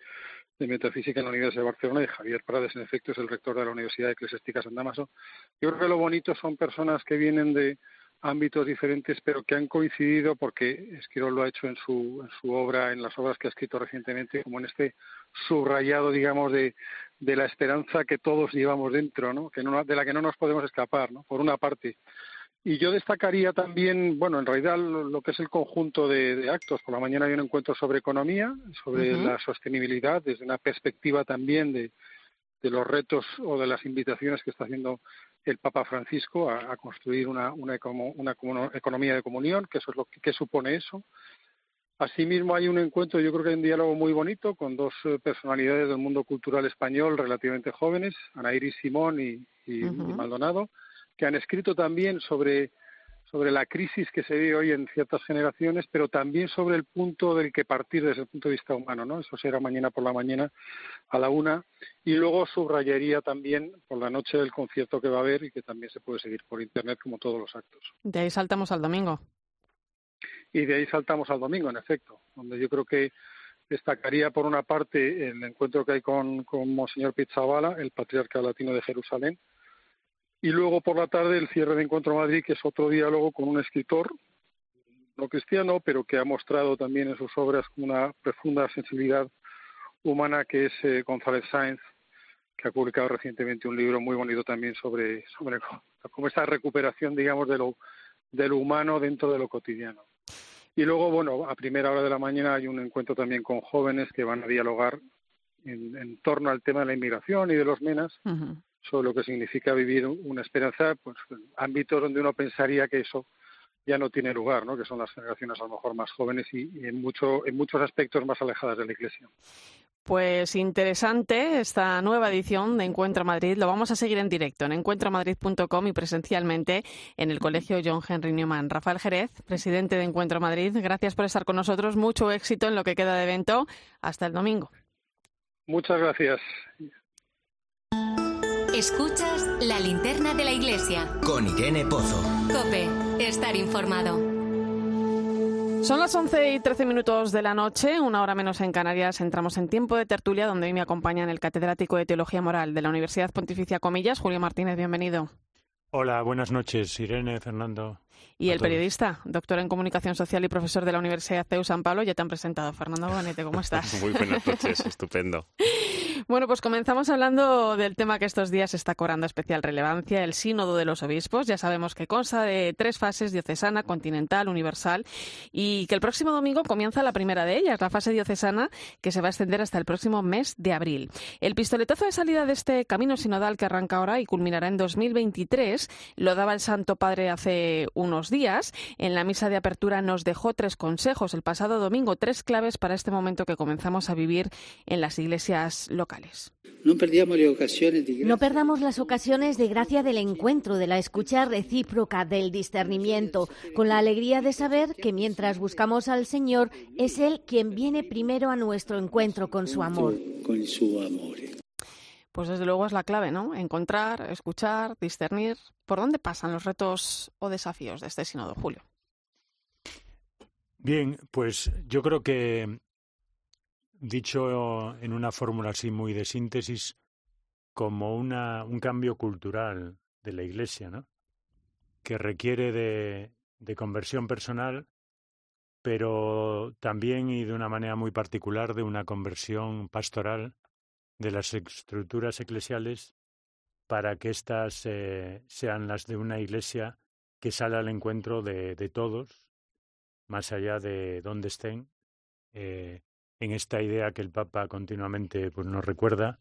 de Metafísica en la Universidad de Barcelona y Javier Prades, en efecto, es el rector de la Universidad Eclesiástica San Damaso. Yo creo que lo bonito son personas que vienen de ámbitos diferentes, pero que han coincidido, porque Esquirol lo ha hecho en su, en su obra, en las obras que ha escrito recientemente, como en este subrayado, digamos, de... de la esperanza que todos llevamos dentro, ¿no? Que no, de la que no nos podemos escapar, ¿no? Por una parte. Y yo destacaría también, bueno, en realidad lo, lo que es el conjunto de, de actos. Por la mañana hay un encuentro sobre economía, sobre uh-huh. la sostenibilidad, desde una perspectiva también de, de los retos o de las invitaciones que está haciendo el Papa Francisco a, a construir una, una, una, una economía de comunión, que eso es lo que, que supone eso. Asimismo, hay un encuentro, yo creo que hay un diálogo muy bonito con dos personalidades del mundo cultural español relativamente jóvenes, Ana Iris Simón y, y, uh-huh. y Maldonado, que han escrito también sobre, sobre la crisis que se vive hoy en ciertas generaciones, pero también sobre el punto del que partir desde el punto de vista humano, ¿no? Eso será mañana por la mañana a la una. Y luego subrayaría también por la noche el concierto que va a haber y que también se puede seguir por internet como todos los actos. De ahí saltamos al domingo. Y de ahí saltamos al domingo, en efecto, donde yo creo que destacaría por una parte el encuentro que hay con, con Monseñor Pizzabala, el patriarca latino de Jerusalén, y luego por la tarde el cierre de Encuentro Madrid, que es otro diálogo con un escritor no cristiano, pero que ha mostrado también en sus obras una profunda sensibilidad humana, que es eh, González Sáenz, que ha publicado recientemente un libro muy bonito también sobre, sobre como esa recuperación, digamos, de lo, de lo humano dentro de lo cotidiano. Y luego, bueno, a primera hora de la mañana hay un encuentro también con jóvenes que van a dialogar en, en torno al tema de la inmigración y de los menas, uh-huh. sobre lo que significa vivir una esperanza, pues en ámbitos donde uno pensaría que eso ya no tiene lugar, ¿no? Que son las generaciones a lo mejor más jóvenes y, y en, mucho, en muchos aspectos más alejadas de la Iglesia. Pues interesante esta nueva edición de Encuentro Madrid. Lo vamos a seguir en directo en encuentro madrid punto com y presencialmente en el Colegio John Henry Newman. Rafael Jerez, presidente de Encuentro Madrid, gracias por estar con nosotros. Mucho éxito en lo que queda de evento. Hasta el domingo. Muchas gracias. Escuchas La Linterna de la Iglesia. Con Irene Pozo. COPE. Estar informado. Son las once y trece minutos de la noche, una hora menos en Canarias. Entramos en tiempo de tertulia, donde hoy me acompañan el catedrático de Teología Moral de la Universidad Pontificia Comillas, Julio Martínez, bienvenido. Hola, buenas noches, Irene, Fernando. Y el todos. Periodista, doctor en Comunicación Social y profesor de la Universidad C E U San Pablo, ya te han presentado, Fernando Bonete, ¿cómo estás? Muy buenas noches, estupendo. Bueno, pues comenzamos hablando del tema que estos días está cobrando especial relevancia, el Sínodo de los Obispos. Ya sabemos que consta de tres fases: diocesana, continental, universal, y que el próximo domingo comienza la primera de ellas, la fase diocesana, que se va a extender hasta el próximo mes de abril. El pistoletazo de salida de este camino sinodal, que arranca ahora y culminará en dos mil veintitrés, lo daba el Santo Padre hace unos días. En la misa de apertura nos dejó tres consejos el pasado domingo, tres claves para este momento que comenzamos a vivir en las iglesias locales. No perdamos las ocasiones de gracia. No perdamos las ocasiones de gracia del encuentro, de la escucha recíproca, del discernimiento, con la alegría de saber que mientras buscamos al Señor, es Él quien viene primero a nuestro encuentro con su amor. Con su amor. Pues desde luego es la clave, ¿no? Encontrar, escuchar, discernir. ¿Por dónde pasan los retos o desafíos de este sínodo, Julio? Bien, pues yo creo que, dicho en una fórmula así muy de síntesis, como una, un cambio cultural de la Iglesia, ¿no?, que requiere de, de conversión personal, pero también y de una manera muy particular de una conversión pastoral de las estructuras eclesiales para que éstas eh, sean las de una Iglesia que sale al encuentro de, de todos, más allá de donde estén, eh, en esta idea que el Papa continuamente pues, nos recuerda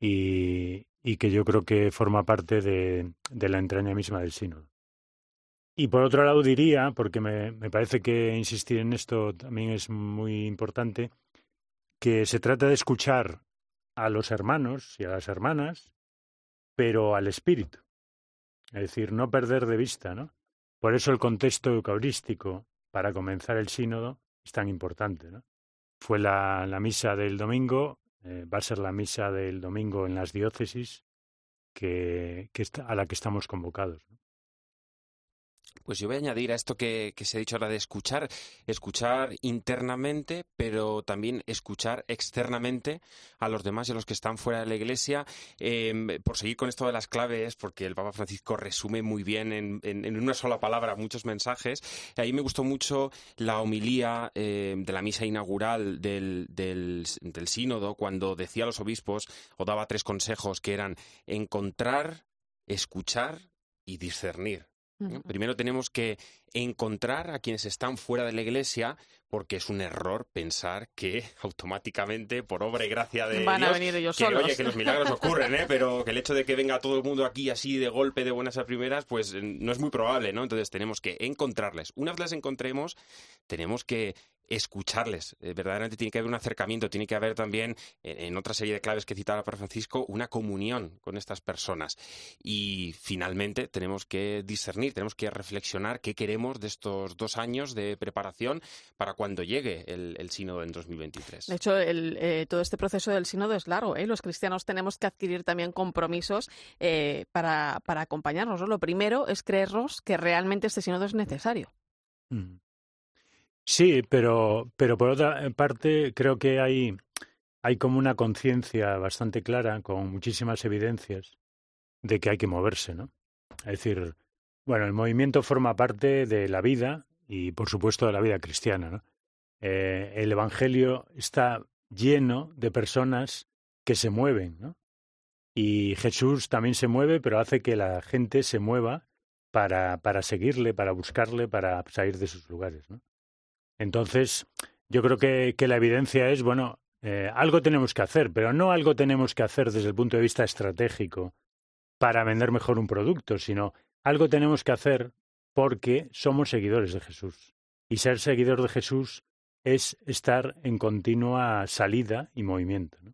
y, y que yo creo que forma parte de, de la entraña misma del sínodo. Y por otro lado diría, porque me, me parece que insistir en esto también es muy importante, que se trata de escuchar a los hermanos y a las hermanas, pero al espíritu. Es decir, no perder de vista, ¿no? Por eso el contexto eucarístico para comenzar el sínodo es tan importante, ¿no? Fue la, la misa del domingo, eh, va a ser la misa del domingo en las diócesis que, que está, a la que estamos convocados, ¿no? Pues yo voy a añadir a esto que, que se ha dicho ahora de escuchar, escuchar internamente, pero también escuchar externamente a los demás y a los que están fuera de la Iglesia, eh, por seguir con esto de las claves, porque el Papa Francisco resume muy bien en, en, en una sola palabra muchos mensajes. Ahí me gustó mucho la homilía eh, de la misa inaugural del, del, del sínodo, cuando decía a los obispos, o daba tres consejos, que eran encontrar, escuchar y discernir. Uh-huh. Primero tenemos que encontrar a quienes están fuera de la Iglesia, porque es un error pensar que automáticamente, por obra y gracia de Van Dios, a venir ellos que, solos. Oye, que los milagros ocurren, ¿eh? Pero que el hecho de que venga todo el mundo aquí así de golpe, de buenas a primeras, pues no es muy probable, ¿no? Entonces tenemos que encontrarles. Una vez las encontremos, tenemos que escucharles. Eh, verdaderamente tiene que haber un acercamiento, tiene que haber también, eh, en otra serie de claves que citaba para Francisco, una comunión con estas personas. Y finalmente tenemos que discernir, tenemos que reflexionar qué queremos de estos dos años de preparación para cuando llegue el, el sínodo en dos mil veintitrés. De hecho, el, eh, todo este proceso del sínodo es largo, ¿eh? Los cristianos tenemos que adquirir también compromisos eh, para, para acompañarnos, ¿no? Lo primero es creernos que realmente este sínodo es necesario. Mm. Sí, pero, pero por otra parte creo que hay, hay como una conciencia bastante clara, con muchísimas evidencias, de que hay que moverse, ¿no? Es decir, bueno, el movimiento forma parte de la vida y, por supuesto, de la vida cristiana, ¿no? Eh, el Evangelio está lleno de personas que se mueven, ¿no? Y Jesús también se mueve, pero hace que la gente se mueva para, para seguirle, para buscarle, para salir de sus lugares, ¿no? Entonces, yo creo que, que la evidencia es, bueno, eh, algo tenemos que hacer, pero no algo tenemos que hacer desde el punto de vista estratégico para vender mejor un producto, sino algo tenemos que hacer porque somos seguidores de Jesús. Y ser seguidor de Jesús es estar en continua salida y movimiento, ¿no?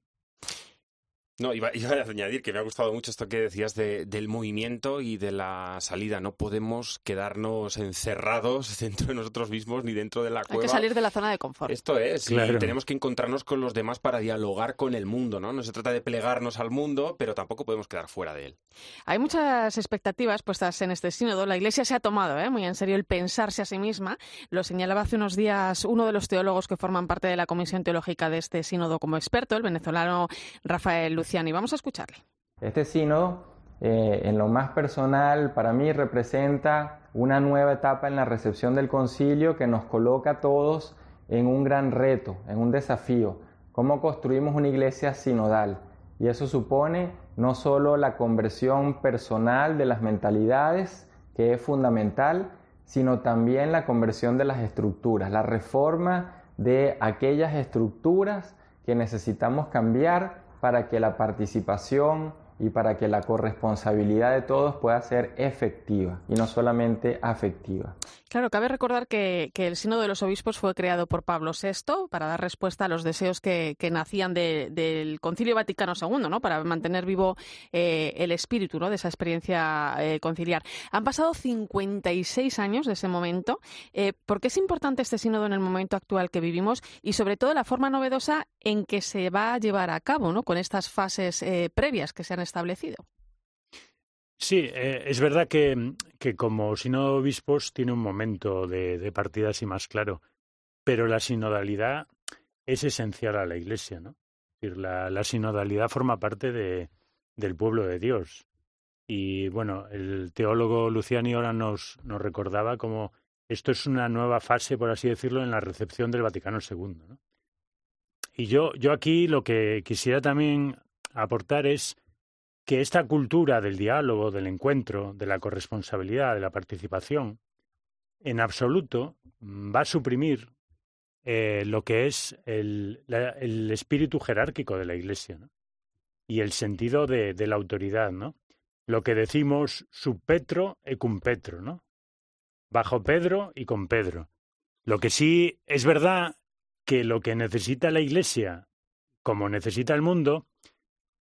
No, iba, iba a añadir que me ha gustado mucho esto que decías de, del movimiento y de la salida. No podemos quedarnos encerrados dentro de nosotros mismos ni dentro de la cueva. Hay que salir de la zona de confort. Esto es, claro. Y tenemos que encontrarnos con los demás para dialogar con el mundo, ¿no? No se trata de plegarnos al mundo, pero tampoco podemos quedar fuera de él. Hay muchas expectativas puestas en este sínodo. La Iglesia se ha tomado ¿eh? muy en serio el pensarse a sí misma. Lo señalaba hace unos días uno de los teólogos que forman parte de la Comisión Teológica de este sínodo como experto, el venezolano Rafael Luna. Y vamos a escucharle. Este sínodo, eh, en lo más personal, para mí representa una nueva etapa en la recepción del concilio que nos coloca a todos en un gran reto, en un desafío cómo construimos una iglesia sinodal. Y eso supone no solo la conversión personal de las mentalidades, que es fundamental, sino también la conversión de las estructuras, la reforma de aquellas estructuras que necesitamos cambiar para que la participación y para que la corresponsabilidad de todos pueda ser efectiva y no solamente afectiva. Claro, cabe recordar que, que el Sínodo de los Obispos fue creado por Pablo sexto para dar respuesta a los deseos que, que nacían de, del Concilio Vaticano segundo, ¿no? Para mantener vivo eh, el espíritu, ¿no?, de esa experiencia eh, conciliar. Han pasado cincuenta y seis años de ese momento. Eh, ¿Por qué es importante este sínodo en el momento actual que vivimos y sobre todo la forma novedosa en que se va a llevar a cabo, ¿no?, con estas fases eh, previas que se han establecido? Sí, eh, es verdad que, que como sínodo de obispos tiene un momento de, de partida así más claro, pero la sinodalidad es esencial a la Iglesia, ¿no? Es decir, la, la sinodalidad forma parte de, del pueblo de Dios. Y bueno, el teólogo Luciani ahora nos, nos recordaba como esto es una nueva fase, por así decirlo, en la recepción del Vaticano segundo, ¿no? Y yo, yo aquí lo que quisiera también aportar es que esta cultura del diálogo, del encuentro, de la corresponsabilidad, de la participación, en absoluto va a suprimir eh, lo que es el, la, el espíritu jerárquico de la Iglesia, ¿no?, y el sentido de, de la autoridad, ¿no? Lo que decimos sub Petro e cum Petro, ¿no?, bajo Pedro y con Pedro. Lo que sí es verdad que lo que necesita la Iglesia, como necesita el mundo,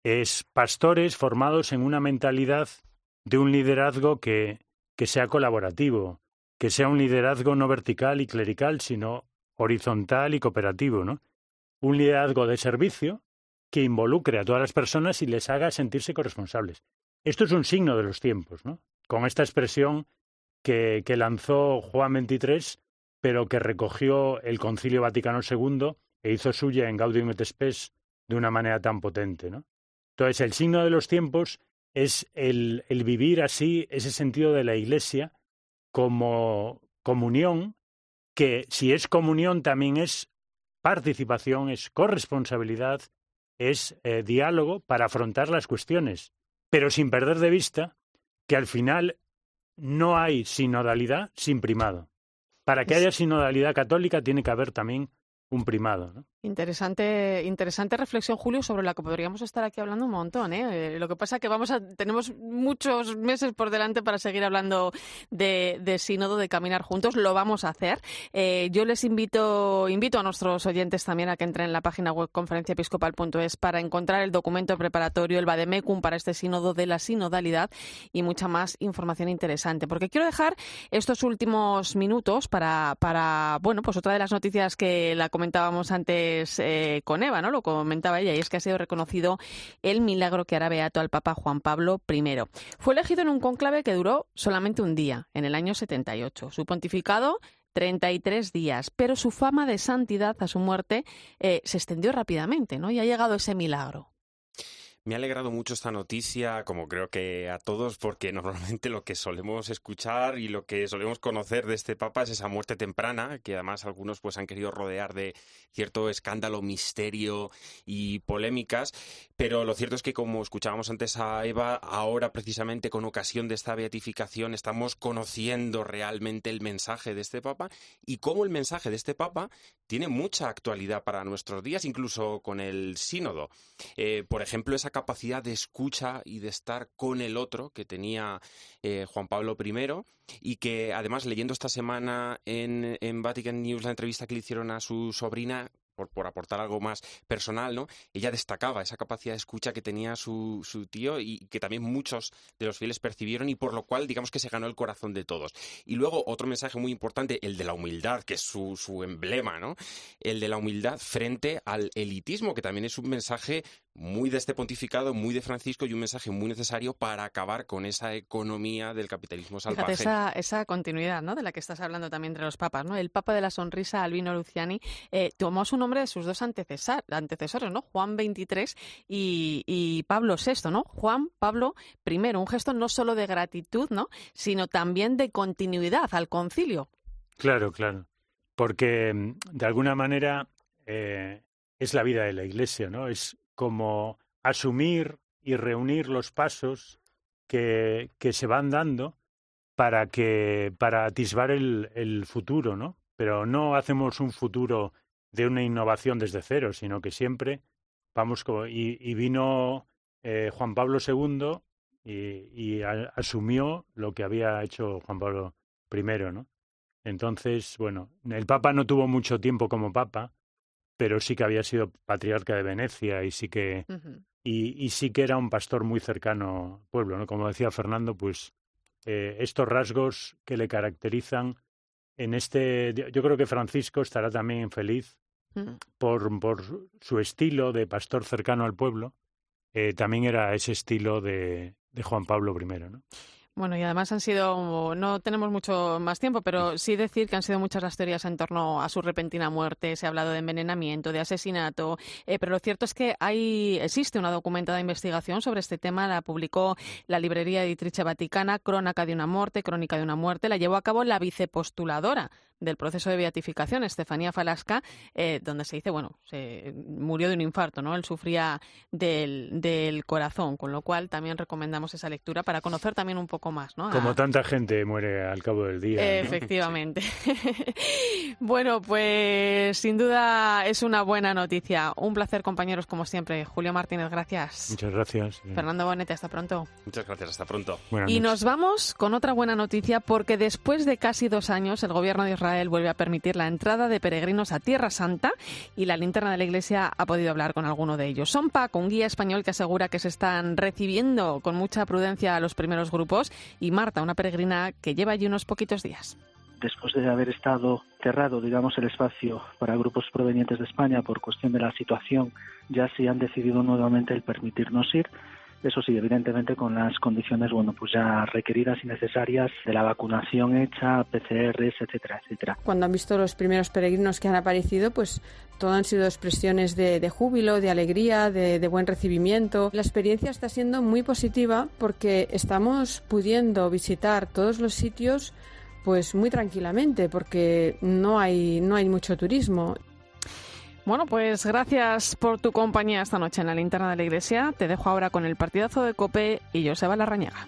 es pastores formados en una mentalidad de un liderazgo que, que sea colaborativo, que sea un liderazgo no vertical y clerical, sino horizontal y cooperativo, ¿no? Un liderazgo de servicio que involucre a todas las personas y les haga sentirse corresponsables. Esto es un signo de los tiempos, ¿no? Con esta expresión que, que lanzó Juan veintitrés, pero que recogió el Concilio Vaticano segundo e hizo suya en Gaudium et Spes de una manera tan potente, ¿no? Entonces, el signo de los tiempos es el, el vivir así ese sentido de la Iglesia como comunión, que si es comunión también es participación, es corresponsabilidad, es eh, diálogo para afrontar las cuestiones, pero sin perder de vista que al final no hay sinodalidad sin primado. Para que haya sinodalidad católica tiene que haber también un primado, ¿no? Interesante, interesante reflexión, Julio, sobre la que podríamos estar aquí hablando un montón, ¿eh? Lo que pasa es que vamos a, tenemos muchos meses por delante para seguir hablando de, de sínodo, de caminar juntos. Lo vamos a hacer. Eh, yo les invito, invito a nuestros oyentes también a que entren en la página web conferencia episcopal punto es para encontrar el documento preparatorio, el vademecum para este sínodo de la sinodalidad y mucha más información interesante. Porque quiero dejar estos últimos minutos para, para bueno, pues otra de las noticias que la comentábamos antes Eh, con Eva, ¿no? Lo comentaba ella, y es que ha sido reconocido el milagro que hará beato al Papa Juan Pablo primero. Fue elegido en un cónclave que duró solamente un día, en el año setenta y ocho. Su pontificado, treinta y tres días, pero su fama de santidad a su muerte eh, se extendió rápidamente, ¿no? Y ha llegado ese milagro. Me ha alegrado mucho esta noticia, como creo que a todos, porque normalmente lo que solemos escuchar y lo que solemos conocer de este Papa es esa muerte temprana, que además algunos pues han querido rodear de cierto escándalo, misterio y polémicas, pero lo cierto es que, como escuchábamos antes a Eva, ahora precisamente con ocasión de esta beatificación estamos conociendo realmente el mensaje de este Papa y cómo el mensaje de este Papa tiene mucha actualidad para nuestros días, incluso con el sínodo. Eh, por ejemplo, esa capacidad de escucha y de estar con el otro que tenía eh, Juan Pablo primero, y que además, leyendo esta semana en, en Vatican News la entrevista que le hicieron a su sobrina, Por, por aportar algo más personal, ¿no?, ella destacaba esa capacidad de escucha que tenía su, su tío y que también muchos de los fieles percibieron, y por lo cual digamos que se ganó el corazón de todos. Y luego otro mensaje muy importante, el de la humildad, que es su, su emblema, ¿no?, el de la humildad frente al elitismo, que también es un mensaje muy de este pontificado, muy de Francisco, y un mensaje muy necesario para acabar con esa economía del capitalismo salvaje. Fíjate, esa, esa continuidad, ¿no?, de la que estás hablando también entre los papas, ¿no? El Papa de la Sonrisa, Albino Luciani, eh, tomó su nombre de sus dos antecesores, ¿no?, Juan veintitrés y, y Pablo sexto, ¿no?, Juan Pablo primero. Un gesto no solo de gratitud, ¿no?, sino también de continuidad al concilio. Claro, claro. Porque, de alguna manera, eh, es la vida de la Iglesia, ¿no? Es como asumir y reunir los pasos que, que se van dando para, que, para atisbar el, el futuro, ¿no? Pero no hacemos un futuro de una innovación desde cero, sino que siempre vamos... Como, y, y vino eh, Juan Pablo segundo y, y a, asumió lo que había hecho Juan Pablo primero, ¿no? Entonces, bueno, el Papa no tuvo mucho tiempo como Papa, pero sí que había sido patriarca de Venecia y sí que, uh-huh. y, y sí que era un pastor muy cercano al pueblo, ¿no? Como decía Fernando, pues eh, estos rasgos que le caracterizan en este... Yo creo que Francisco estará también feliz uh-huh. por, por su estilo de pastor cercano al pueblo. Eh, también era ese estilo de, de Juan Pablo primero, ¿no? Bueno, y además han sido, no tenemos mucho más tiempo, pero sí decir que han sido muchas las teorías en torno a su repentina muerte. Se ha hablado de envenenamiento, de asesinato, eh, pero lo cierto es que hay existe una documentada investigación sobre este tema. La publicó la librería Editrice Vaticana, Crónica de una muerte, Crónica de una muerte. La llevó a cabo la vicepostuladora del proceso de beatificación, Estefanía Falasca, eh, donde se dice, bueno, se murió de un infarto, ¿no? Él sufría del, del corazón, con lo cual también recomendamos esa lectura para conocer también un poco más, ¿no? Como a... tanta gente muere al cabo del día, eh, ¿no? Efectivamente. Sí. Bueno, pues sin duda es una buena noticia. Un placer, compañeros, como siempre. Julio Martínez, gracias. Muchas gracias. Fernando Bonete, hasta pronto. Muchas gracias, hasta pronto. Buenas y noches. Nos vamos con otra buena noticia, porque después de casi dos años, el gobierno de Israel Israel vuelve a permitir la entrada de peregrinos a Tierra Santa, y la Linterna de la Iglesia ha podido hablar con alguno de ellos. Son Paco, un guía español que asegura que se están recibiendo con mucha prudencia a los primeros grupos, y Marta, una peregrina que lleva allí unos poquitos días. Después de haber estado cerrado, digamos, el espacio para grupos provenientes de España por cuestión de la situación, ya sí han decidido nuevamente el permitirnos ir. Eso sí, evidentemente con las condiciones, bueno, pues ya requeridas y necesarias de la vacunación hecha, P C Rs, etcétera, etcétera. Cuando han visto los primeros peregrinos que han aparecido, pues todo han sido expresiones de, de júbilo, de alegría, de, de buen recibimiento. La experiencia está siendo muy positiva porque estamos pudiendo visitar todos los sitios, pues muy tranquilamente, porque no hay no hay mucho turismo. Bueno, pues gracias por tu compañía esta noche en La Linterna de la Iglesia. Te dejo ahora con el partidazo de COPE y Joseba Larrañaga.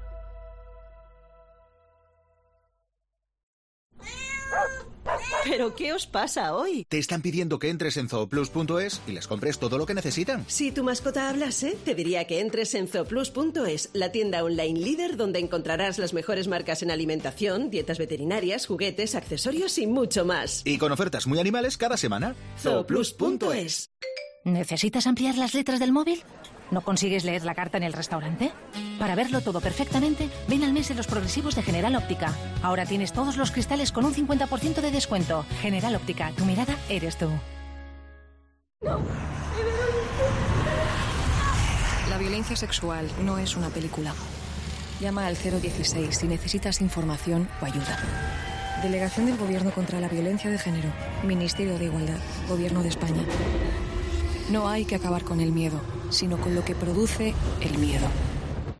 ¿Pero qué os pasa hoy? Te están pidiendo que entres en zooplus punto es y les compres todo lo que necesitan. Si tu mascota hablase, te diría que entres en zooplus punto es, la tienda online líder donde encontrarás las mejores marcas en alimentación, dietas veterinarias, juguetes, accesorios y mucho más. Y con ofertas muy animales cada semana. zooplus punto es. ¿Necesitas ampliar las letras del móvil? ¿No consigues leer la carta en el restaurante? Para verlo todo perfectamente, ven al mes de los progresivos de General Óptica. Ahora tienes todos los cristales con un cincuenta por ciento de descuento. General Óptica, tu mirada eres tú. No. La violencia sexual no es una película. Llama al cero dieciséis si necesitas información o ayuda. Delegación del Gobierno contra la Violencia de Género. Ministerio de Igualdad. Gobierno de España. No hay que acabar con el miedo, sino con lo que produce el miedo.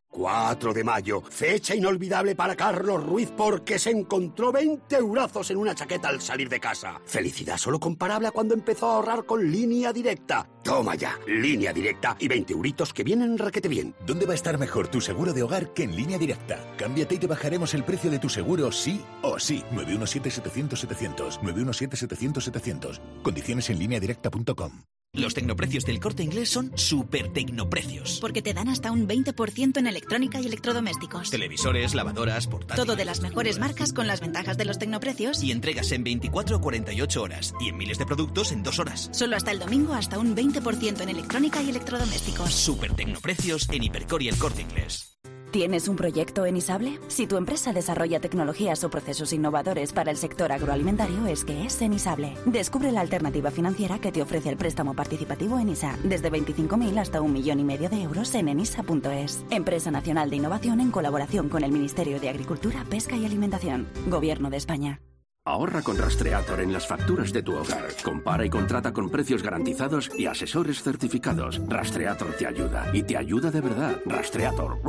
cuatro de mayo, fecha inolvidable para Carlos Ruiz porque se encontró veinte eurazos en una chaqueta al salir de casa. Felicidad solo comparable a cuando empezó a ahorrar con Línea Directa. Toma ya, Línea Directa y veinte euritos que vienen requete bien. ¿Dónde va a estar mejor tu seguro de hogar que en Línea Directa? Cámbiate y te bajaremos el precio de tu seguro sí o sí. nueve uno siete, siete cero cero, siete cero cero, nueve uno siete, siete cero cero, siete cero cero. Condiciones en línea directa punto com. Los tecnoprecios del Corte Inglés son super tecnoprecios. Porque te dan hasta un veinte por ciento en electrónica y electrodomésticos. Televisores, lavadoras, portátiles... Todo de las mejores marcas con las ventajas de los tecnoprecios. Y entregas en veinticuatro o cuarenta y ocho horas. Y en miles de productos en dos horas. Solo hasta el domingo hasta un veinte por ciento en electrónica y electrodomésticos. Super tecnoprecios en Hipercor y el Corte Inglés. ¿Tienes un proyecto en Isable? Si tu empresa desarrolla tecnologías o procesos innovadores para el sector agroalimentario, es que es en Isable. Descubre la alternativa financiera que te ofrece el préstamo participativo en I S A, desde veinticinco mil hasta un millón y medio de euros en enisa punto es. Empresa Nacional de Innovación en colaboración con el Ministerio de Agricultura, Pesca y Alimentación. Gobierno de España. Ahorra con Rastreator en las facturas de tu hogar. Compara y contrata con precios garantizados y asesores certificados. Rastreator te ayuda. Y te ayuda de verdad. Rastreator.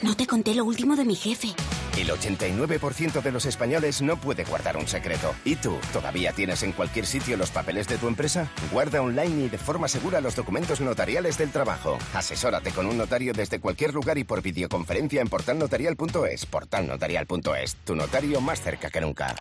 No te conté lo último de mi jefe. El ochenta y nueve por ciento de los españoles no puede guardar un secreto. ¿Y tú? ¿Todavía tienes en cualquier sitio los papeles de tu empresa? Guarda online y de forma segura los documentos notariales del trabajo. Asesórate con un notario desde cualquier lugar y por videoconferencia en portal notarial punto es. portal notarial punto es. Tu notario más cerca que nunca.